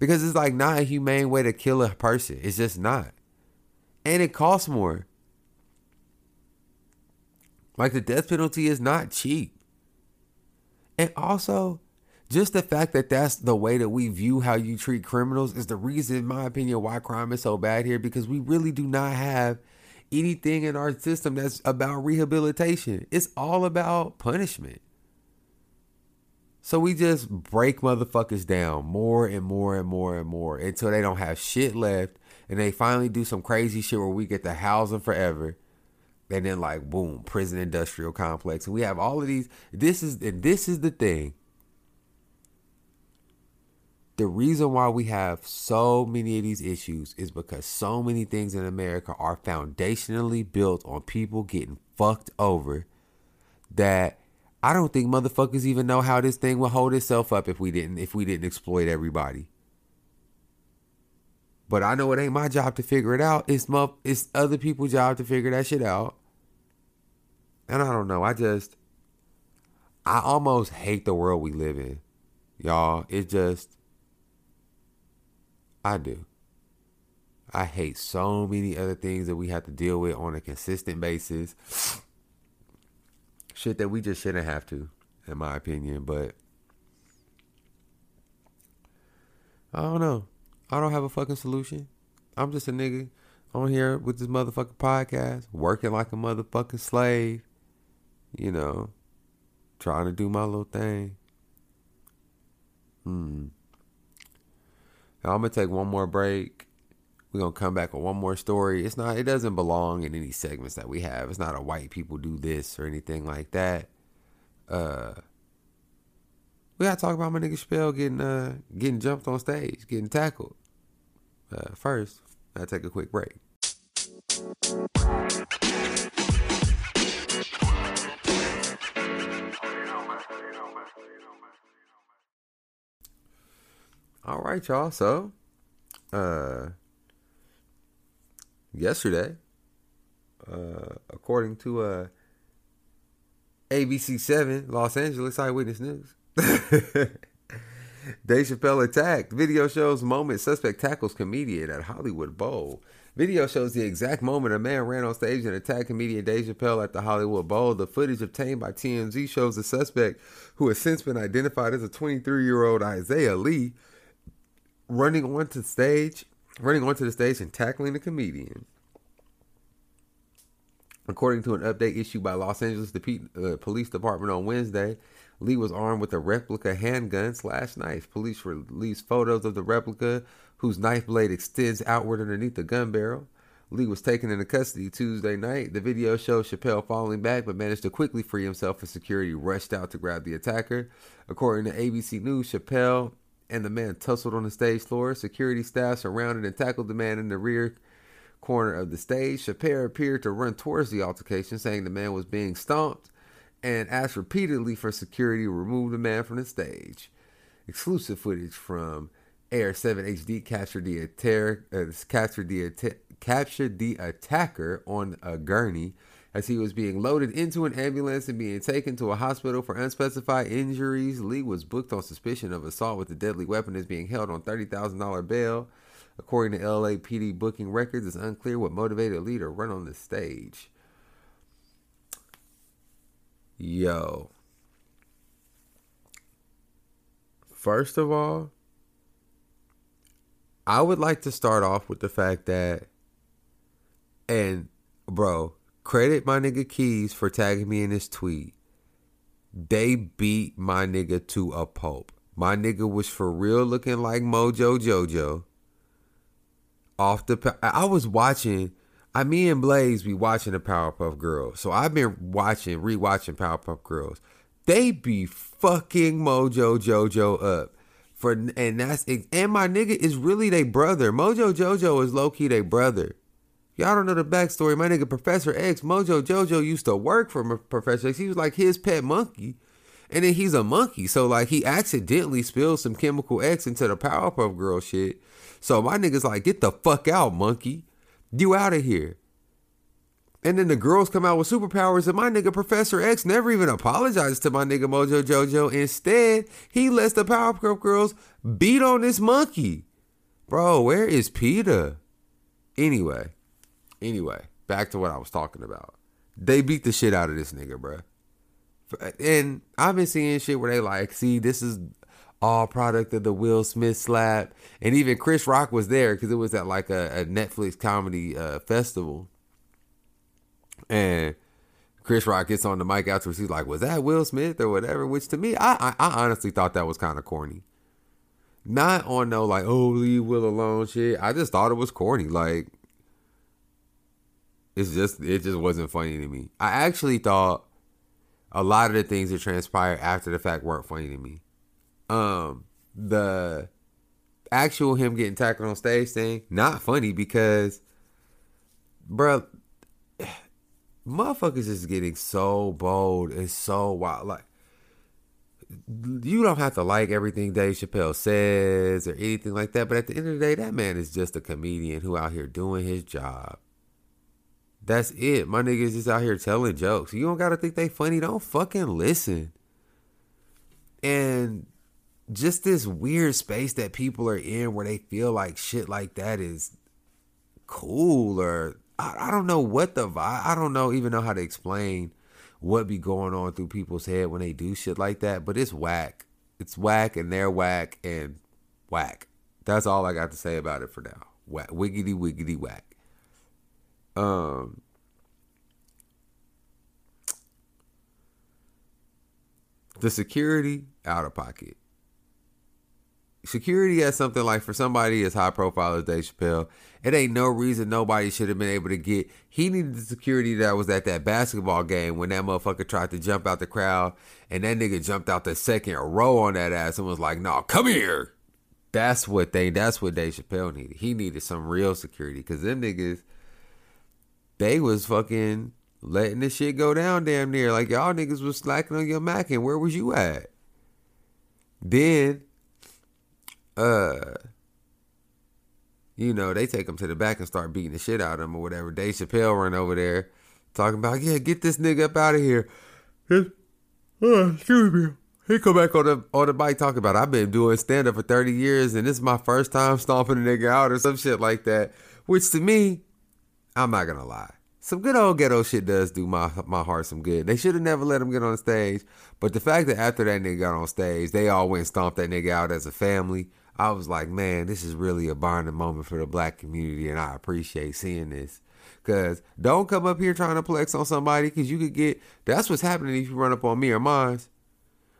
because it's like not a humane way to kill a person. It's just not, and it costs more. Like, the death penalty is not cheap, and also, just the fact that that's the way that we view how you treat criminals is the reason, in my opinion, why crime is so bad here, because we really do not have anything in our system that's about rehabilitation. It's all about punishment. So we just break motherfuckers down more and more and more and more until they don't have shit left, and they finally do some crazy shit where we get to house them forever. And then, like, boom, prison industrial complex. And we have all of these. This is, and this is the thing. The reason why we have so many of these issues is because so many things in America are foundationally built on people getting fucked over, that I don't think motherfuckers even know how this thing would hold itself up if we didn't, if we didn't exploit everybody. But I know it ain't my job to figure it out. It's my, it's other people's job to figure that shit out. And I don't know. I just, I almost hate the world we live in, y'all. It just, I do. I hate so many other things that we have to deal with on a consistent basis. Shit that we just shouldn't have to, in my opinion. But I don't know. I don't have a fucking solution. I'm just a nigga on here with this motherfucking podcast, working like a motherfucking slave, you know, trying to do my little thing. Hmm. I'm going to take one more break. We're going to come back with one more story. It's not, it doesn't belong in any segments that we have. It's not a white people do this or anything like that. Uh, we got to talk about my nigga Chappelle getting, uh, getting jumped on stage, getting tackled. Uh, first, I'll take a quick break. All right, y'all. So, uh, yesterday, uh, according to uh, A B C seven, Los Angeles Eyewitness News, Dave Chappelle attacked. Video shows moment suspect tackles comedian at Hollywood Bowl. Video shows the exact moment a man ran on stage and attacked comedian Dave Chappelle at the Hollywood Bowl. The footage obtained by T M Z shows the suspect, who has since been identified as a twenty-three-year-old Isaiah Lee, running onto stage, running onto the stage and tackling the comedian. According to an update issued by Los Angeles Police Department on Wednesday, Lee was armed with a replica handgun slash knife. Police released photos of the replica, whose knife blade extends outward underneath the gun barrel. Lee was taken into custody Tuesday night. The video shows Chappelle falling back, but managed to quickly free himself as security rushed out to grab the attacker. According to A B C News, Chappelle and the man tussled on the stage floor. Security staff surrounded and tackled the man in the rear corner of the stage. Chappelle appeared to run towards the altercation, saying the man was being stomped, and asked repeatedly for security to remove the man from the stage. Exclusive footage from A R seven H D captured the, attacker, uh, captured, the atta- captured the attacker on a gurney as he was being loaded into an ambulance and being taken to a hospital for unspecified injuries. Lee was booked on suspicion of assault with a deadly weapon and is being held on thirty thousand dollars bail. According to L A P D booking records, it's unclear what motivated Lee to run on the stage. Yo. First of all, I would like to start off with the fact that, and bro, credit my nigga Keys for tagging me in this tweet. They beat my nigga to a pulp. My nigga was for real looking like Mojo Jojo. Off the, I was watching. I, me and Blaze be watching the Powerpuff Girls. So I've been watching, rewatching Powerpuff Girls. They be fucking Mojo Jojo up. For and that's and my nigga is really they brother. Mojo Jojo is low-key they brother. Y'all don't know the backstory. My nigga Professor X, Mojo Jojo used to work for Professor X. He was like his pet monkey. And then he's a monkey. So like he accidentally spilled some Chemical X into the Powerpuff Girl shit. So my nigga's like, get the fuck out, monkey. You out of here. And then the girls come out with superpowers, and my nigga Professor X never even apologized to my nigga Mojo Jojo. Instead, he lets the Powerpuff Girls beat on this monkey. Bro, where is PETA? Anyway, anyway, back to what I was talking about. They beat the shit out of this nigga, bro. And I've been seeing shit where they like, see, this is all product of the Will Smith slap. And even Chris Rock was there because it was at like a, a Netflix comedy uh, festival. And Chris Rock gets on the mic afterwards. He's like, was that Will Smith or whatever? Which to me, I, I, I honestly thought that was kind of corny. Not on no like, oh, leave Will alone shit. I just thought it was corny. Like, it's just, it just wasn't funny to me. I actually thought a lot of the things that transpired after the fact weren't funny to me. Um, the actual him getting tackled on stage thing, not funny because, bro, motherfuckers is getting so bold and so wild. Like, you don't have to like everything Dave Chappelle says or anything like that, but at the end of the day, that man is just a comedian who out here doing his job. That's it. My niggas just out here telling jokes. You don't gotta think they funny. Don't fucking listen. And just this weird space that people are in where they feel like shit like that is cool or I, I don't know what the vibe. I don't know even know how to explain what be going on through people's head when they do shit like that. But it's whack. It's whack and they're whack and whack. That's all I got to say about it for now. Whack. Wiggity, wiggity, whack. Um... The security out of pocket. security at something like, for somebody as high profile as Dave Chappelle, it ain't no reason nobody should have been able to get. He needed the security that was at that basketball game when that motherfucker tried to jump out the crowd and that nigga jumped out the second row on that ass and was like, "No, nah, come here." That's what they. That's what Dave Chappelle needed. He needed some real security, because them niggas, they was fucking letting this shit go down damn near. Like, y'all niggas was slacking on your Mac, and where was you at? Then, uh, you know, they take him to the back and start beating the shit out of him or whatever. Dave Chappelle run over there talking about, yeah, get this nigga up out of here. Oh, excuse me. He come back on the on the bike talking about, I've been doing stand up for thirty years and this is my first time stomping a nigga out or some shit like that. Which to me, I'm not gonna lie, some good old ghetto shit does do my my heart some good. They should have never let him get on stage. But the fact that after that nigga got on stage, they all went and stomped that nigga out as a family. I was like, man, this is really a bonding moment for the black community, and I appreciate seeing this. Because don't come up here trying to flex on somebody, because you could get, that's what's happening if you run up on me or mine.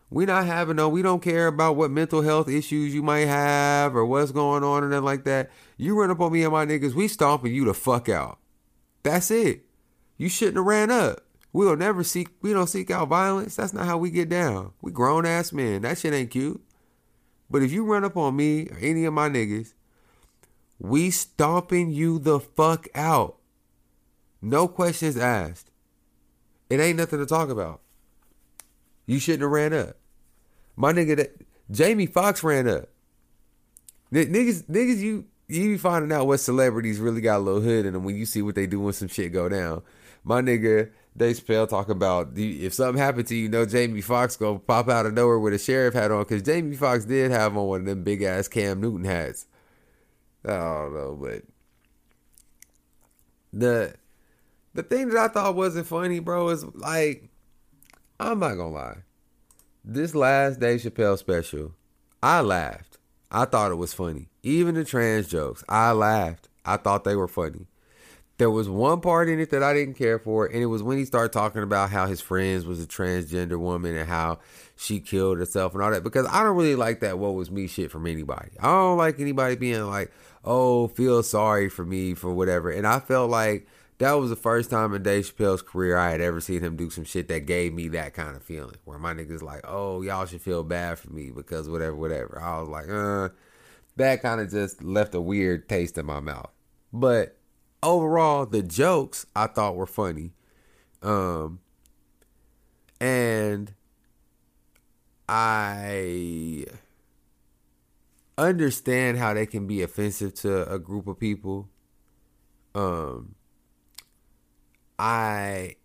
We not having no, we don't care about what mental health issues you might have or what's going on or nothing like that. You run up on me and my niggas, we stomping you the fuck out. That's it. You shouldn't have ran up. We'll never seek, we don't seek out violence. That's not how we get down. We grown ass men. That shit ain't cute. But if you run up on me or any of my niggas, we stomping you the fuck out. No questions asked. It ain't nothing to talk about. You shouldn't have ran up. My nigga, that, Jamie Foxx ran up. N- niggas, niggas, you you be finding out what celebrities really got a little hood in them when you see what they do when some shit go down. My nigga, Dave Chappelle talking about, if something happened to you, you know Jamie Foxx gonna pop out of nowhere with a sheriff hat on, because Jamie Foxx did have on one of them big ass Cam Newton hats. I don't know, but the the thing that I thought wasn't funny, bro, is like, I'm not gonna lie, this last Dave Chappelle special, I laughed. I thought it was funny. Even the trans jokes, I laughed. I thought they were funny. There was one part in it that I didn't care for, and it was when he started talking about how his friends was a transgender woman and how she killed herself and all that, because I don't really like that what was me shit from anybody. I don't like anybody being like, oh, feel sorry for me for whatever. And I felt like that was the first time in Dave Chappelle's career I had ever seen him do some shit that gave me that kind of feeling, where my niggas like, oh, y'all should feel bad for me because whatever, whatever. I was like, uh, that kind of just left a weird taste in my mouth. But overall, the jokes I thought were funny. Um, and I understand how they can be offensive to a group of people. Um, I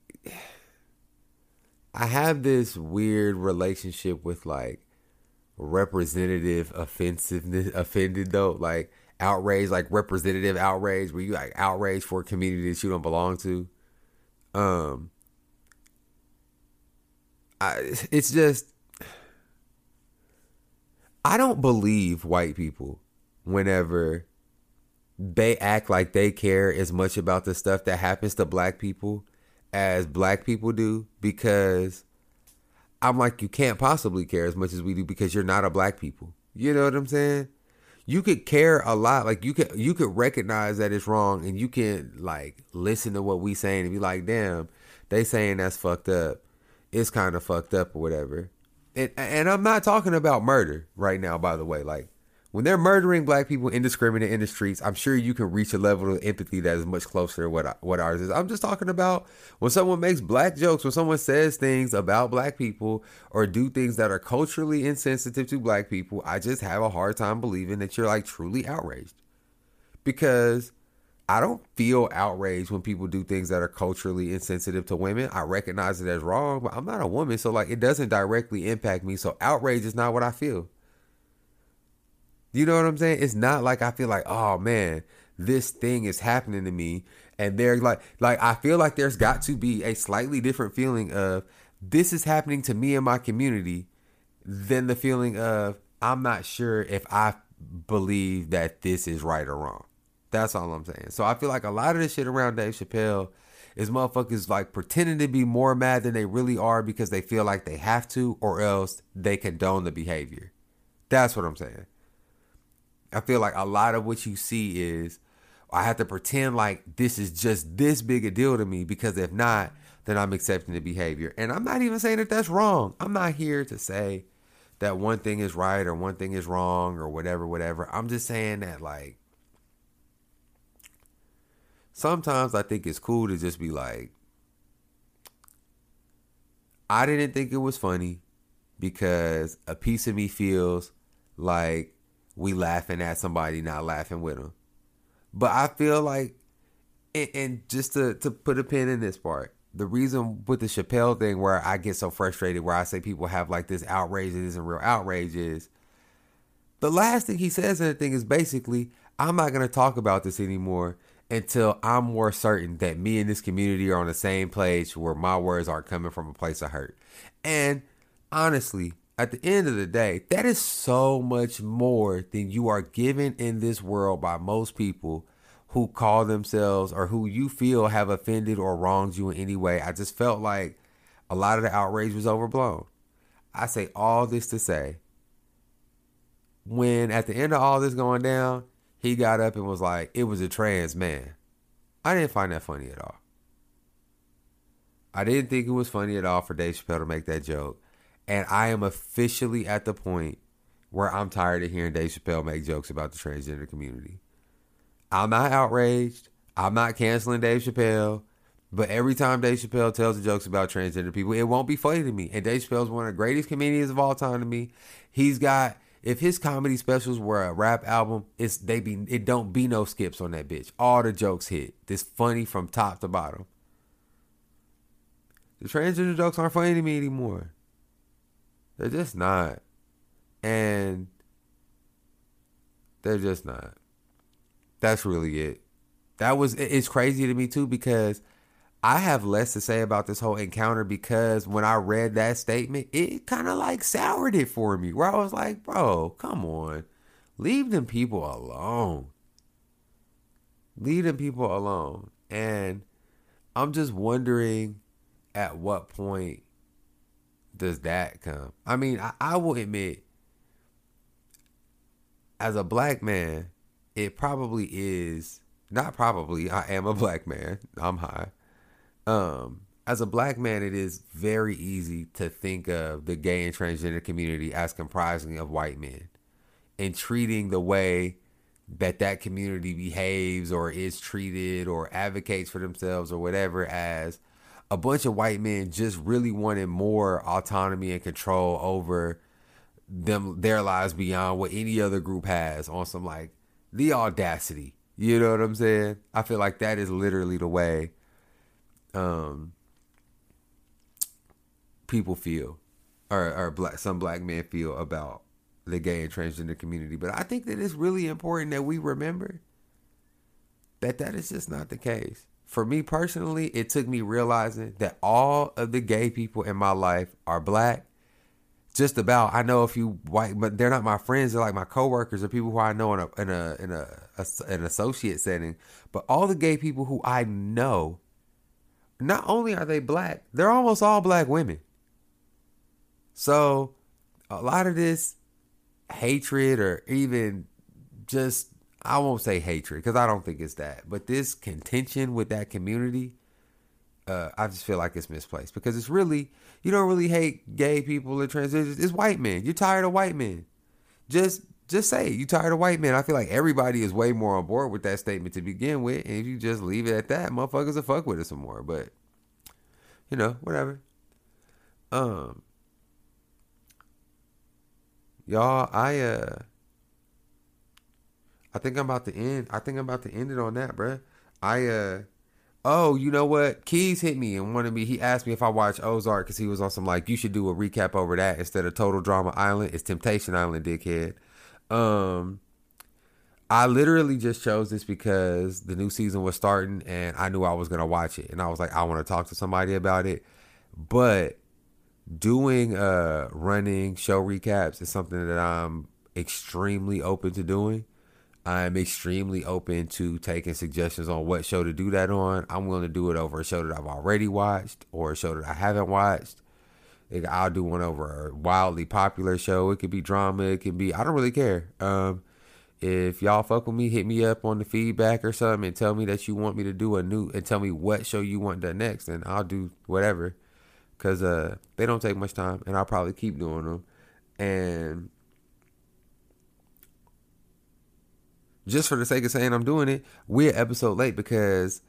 I have this weird relationship with like representative offensiveness, offended though, like outrage, like representative outrage, where you like outrage for a community that you don't belong to. Um, I it's just I don't believe white people whenever they act like they care as much about the stuff that happens to black people as black people do, because I'm like, you can't possibly care as much as we do because you're not a black people. You know what I'm saying? You could care a lot. Like you could, you could recognize that it's wrong, and you can like listen to what we saying and be like, damn, they saying that's fucked up. It's kind of fucked up or whatever. And, and I'm not talking about murder right now, by the way, like, when they're murdering black people indiscriminate in the streets, I'm sure you can reach a level of empathy that is much closer to what I, what ours is. I'm just talking about when someone makes black jokes, when someone says things about black people or do things that are culturally insensitive to black people, I just have a hard time believing that you're like truly outraged, because I don't feel outraged when people do things that are culturally insensitive to women. I recognize it as wrong, but I'm not a woman, so like it doesn't directly impact me. So outrage is not what I feel. You know what I'm saying? It's not like I feel like, oh man, this thing is happening to me. And they're like, like, I feel like there's got to be a slightly different feeling of this is happening to me and my community than the feeling of I'm not sure if I believe that this is right or wrong. That's all I'm saying. So I feel like a lot of this shit around Dave Chappelle is motherfuckers like pretending to be more mad than they really are because they feel like they have to, or else they condone the behavior. That's what I'm saying. I feel like a lot of what you see is I have to pretend like this is just this big a deal to me, because if not, then I'm accepting the behavior. And I'm not even saying that that's wrong. I'm not here to say that one thing is right or one thing is wrong or whatever, whatever. I'm just saying that, like, sometimes I think it's cool to just be like, I didn't think it was funny because a piece of me feels like we laughing at somebody, not laughing with them. But I feel like, and, and just to, to put a pin in this part, the reason with the Chappelle thing where I get so frustrated, where I say people have like this outrage that isn't real outrage, is the last thing he says in the thing is basically, I'm not going to talk about this anymore until I'm more certain that me and this community are on the same page where my words aren't coming from a place of hurt. And honestly, at the end of the day, that is so much more than you are given in this world by most people who call themselves or who you feel have offended or wronged you in any way. I just felt like a lot of the outrage was overblown. I say all this to say, when at the end of all this going down, he got up and was like, it was a trans man. I didn't find that funny at all. I didn't think it was funny at all for Dave Chappelle to make that joke. And I am officially at the point where I'm tired of hearing Dave Chappelle make jokes about the transgender community. I'm not outraged. I'm not canceling Dave Chappelle. But every time Dave Chappelle tells the jokes about transgender people, it won't be funny to me. And Dave Chappelle's one of the greatest comedians of all time to me. He's got, if his comedy specials were a rap album, it's they be it don't be no skips on that bitch. All the jokes hit. This funny from top to bottom. The transgender jokes aren't funny to me anymore. They're just not. And they're just not. That's really it. That was, it's crazy to me too, because I have less to say about this whole encounter, because when I read that statement, it kind of like soured it for me, where I was like, bro, come on. Leave them people alone. Leave them people alone. And I'm just wondering at what point does that come? I mean, I, I will admit, as a black man, it probably is, not probably, I am a black man. I'm high. Um, as a black man, it is very easy to think of the gay and transgender community as comprising of white men, and treating the way that that community behaves or is treated or advocates for themselves or whatever as a bunch of white men just really wanted more autonomy and control over them, their lives beyond what any other group has, on some like the audacity. You know what I'm saying? I feel like that is literally the way um, people feel, or, or black, some black men feel about the gay and transgender community. But I think that it's really important that we remember that that is just not the case. For me personally, it took me realizing that all of the gay people in my life are black. Just about. I know a few white, but they're not my friends. They're like my coworkers or people who I know in a in a in a, a an associate setting. But all the gay people who I know, not only are they black, they're almost all black women. So a lot of this hatred, or even just, I won't say hatred, because I don't think it's that, but this contention with that community, uh, I just feel like it's misplaced, because it's really, you don't really hate gay people or transgenders. It's white men. You're tired of white men. Just just say it. You're tired of white men. I feel like everybody is way more on board with that statement to begin with, and if you just leave it at that, motherfuckers will fuck with it some more. But, you know, whatever. Um, y'all, I, uh, I think I'm about to end. I think I'm about to end it on that, bruh. I, uh, oh, you know what? Keys hit me and wanted me. He asked me if I watched Ozark, because he was on some, like, you should do a recap over that instead of Total Drama Island. It's Temptation Island, dickhead. Um, I literally just chose this because the new season was starting and I knew I was going to watch it. And I was like, I want to talk to somebody about it. But doing, uh, running show recaps is something that I'm extremely open to doing. I'm extremely open to taking suggestions on what show to do that on. I'm willing to do it over a show that I've already watched or a show that I haven't watched. I'll do one over a wildly popular show. It could be drama. It can be, I don't really care. Um, If y'all fuck with me, hit me up on the feedback or something and tell me that you want me to do a new, and tell me what show you want done next, and I'll do whatever. Because uh, they don't take much time, and I'll probably keep doing them. And just for the sake of saying I'm doing it, we're an episode late because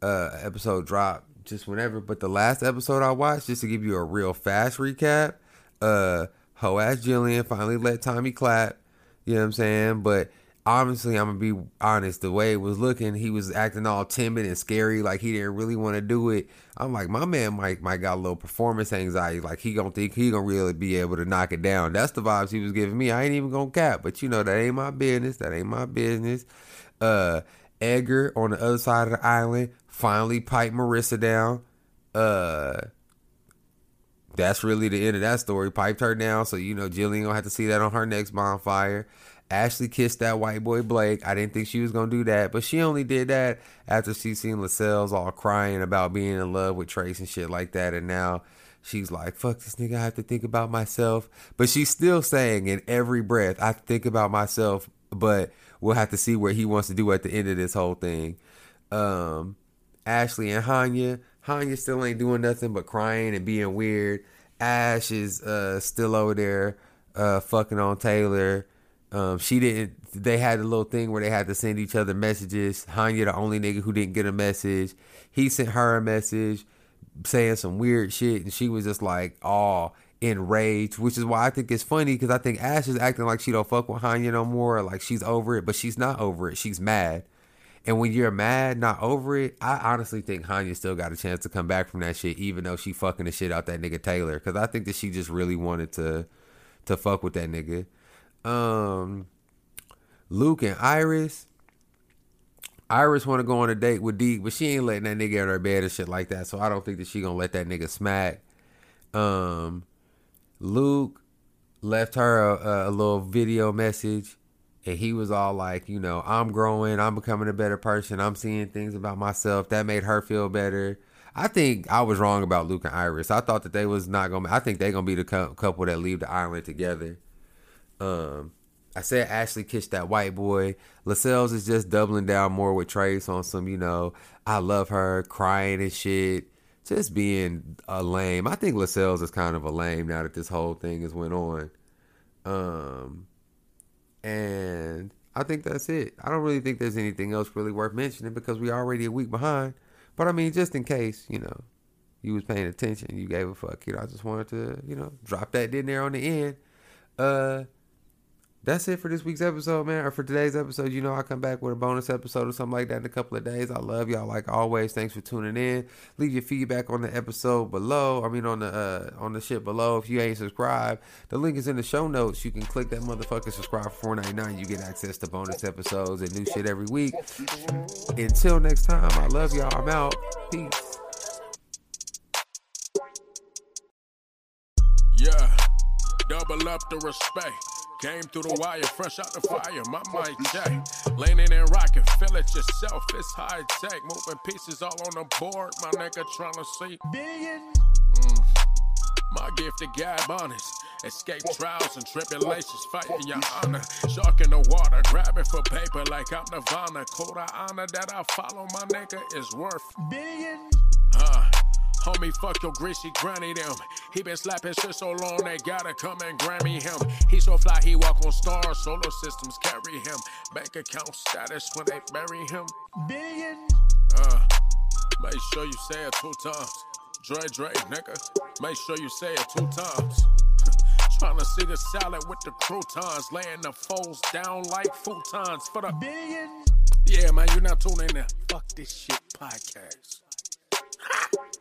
uh, episode dropped just whenever. But the last episode I watched, just to give you a real fast recap, uh, Ho-Ass Jillian finally let Tommy clap. You know what I'm saying? But obviously, I'm going to be honest, the way it was looking, he was acting all timid and scary, like he didn't really want to do it. I'm like, my man might, might got a little performance anxiety. Like, he going to think he going to really be able to knock it down. That's the vibes he was giving me. I ain't even going to cap. But, you know, that ain't my business. That ain't my business. Uh, Edgar, on the other side of the island, finally piped Marissa down. Uh... That's really the end of that story. Piped her down. So, you know, Jillian gonna have to see that on her next bonfire. Ashley kissed that white boy Blake. I didn't think she was gonna do that, but she only did that after she seen Lascelles all crying about being in love with Trace and shit like that. And now she's like, fuck this nigga, I have to think about myself. But she's still saying in every breath, I think about myself, but we'll have to see what he wants to do at the end of this whole thing. Um, Ashley and Hanya. Hanya still ain't doing nothing but crying and being weird. Ash is uh, still over there uh, fucking on Taylor. Um, she didn't. They had a little thing where they had to send each other messages. Hanya, the only nigga who didn't get a message, he sent her a message saying some weird shit, and she was just like, "Oh." Enraged, which is why I think it's funny, because I think Ash is acting like she don't fuck with Hanya no more, like she's over it, but she's not over it. She's mad. And when you're mad, not over it, I honestly think Hanya still got a chance to come back from that shit, even though she fucking the shit out that nigga Taylor. Because I think that she just really wanted to to fuck with that nigga. Um, Luke and Iris. Iris want to go on a date with Deke, but she ain't letting that nigga out of her bed and shit like that. So I don't think that she going to let that nigga smack. Um, Luke left her a, a little video message. And he was all like, you know, I'm growing. I'm becoming a better person. I'm seeing things about myself. That made her feel better. I think I was wrong about Luke and Iris. I thought that they was not going to. I think they're going to be the couple that leave the island together. Um, I said Ashley kissed that white boy. Lascelles is just doubling down more with Trace on some, you know, I love her, crying and shit. Just being a lame. I think Lascelles is kind of a lame now that this whole thing has went on. Um... And I think that's it. I don't really think there's anything else really worth mentioning because we already a week behind. But, I mean, just in case, you know, you was paying attention, you gave a fuck, you know, I just wanted to, you know, drop that in there on the end. Uh, that's it for this week's episode, man, or for today's episode. You know, I'll come back with a bonus episode or something like that in a couple of days. I love y'all like always. Thanks for tuning in. Leave your feedback on the episode below. I mean, on the uh, on the shit below. If you ain't subscribed, the link is in the show notes. You can click that motherfucker subscribe for four ninety-nine. You get access to bonus episodes and new shit every week. Until next time, I love y'all. I'm out. Peace. Yeah, double up the respect. Came through the wire, fresh out the fire, my mic check. Leaning and rocking, feel it yourself, it's high tech. Moving pieces all on the board, my nigga trying to see. Mm. My gift to God, honest. Escape trials and tribulations, fighting your honor. Shark in the water, grabbing for paper like I'm Nirvana. Code of honor that I follow, my nigga, is worth. Billion. Uh. Homie, fuck your greasy granny them. He been slapping shit so long, they gotta come and Grammy him. He so fly, he walk on stars. Solar systems carry him. Bank account status when they bury him. Billion. Uh, make sure you say it two times. Dre, Dre, nigga. Make sure you say it two times. Tryna see the salad with the croutons. Laying the foes down like futons for the billion. Yeah, man, you not tuning in. Fuck this shit podcast.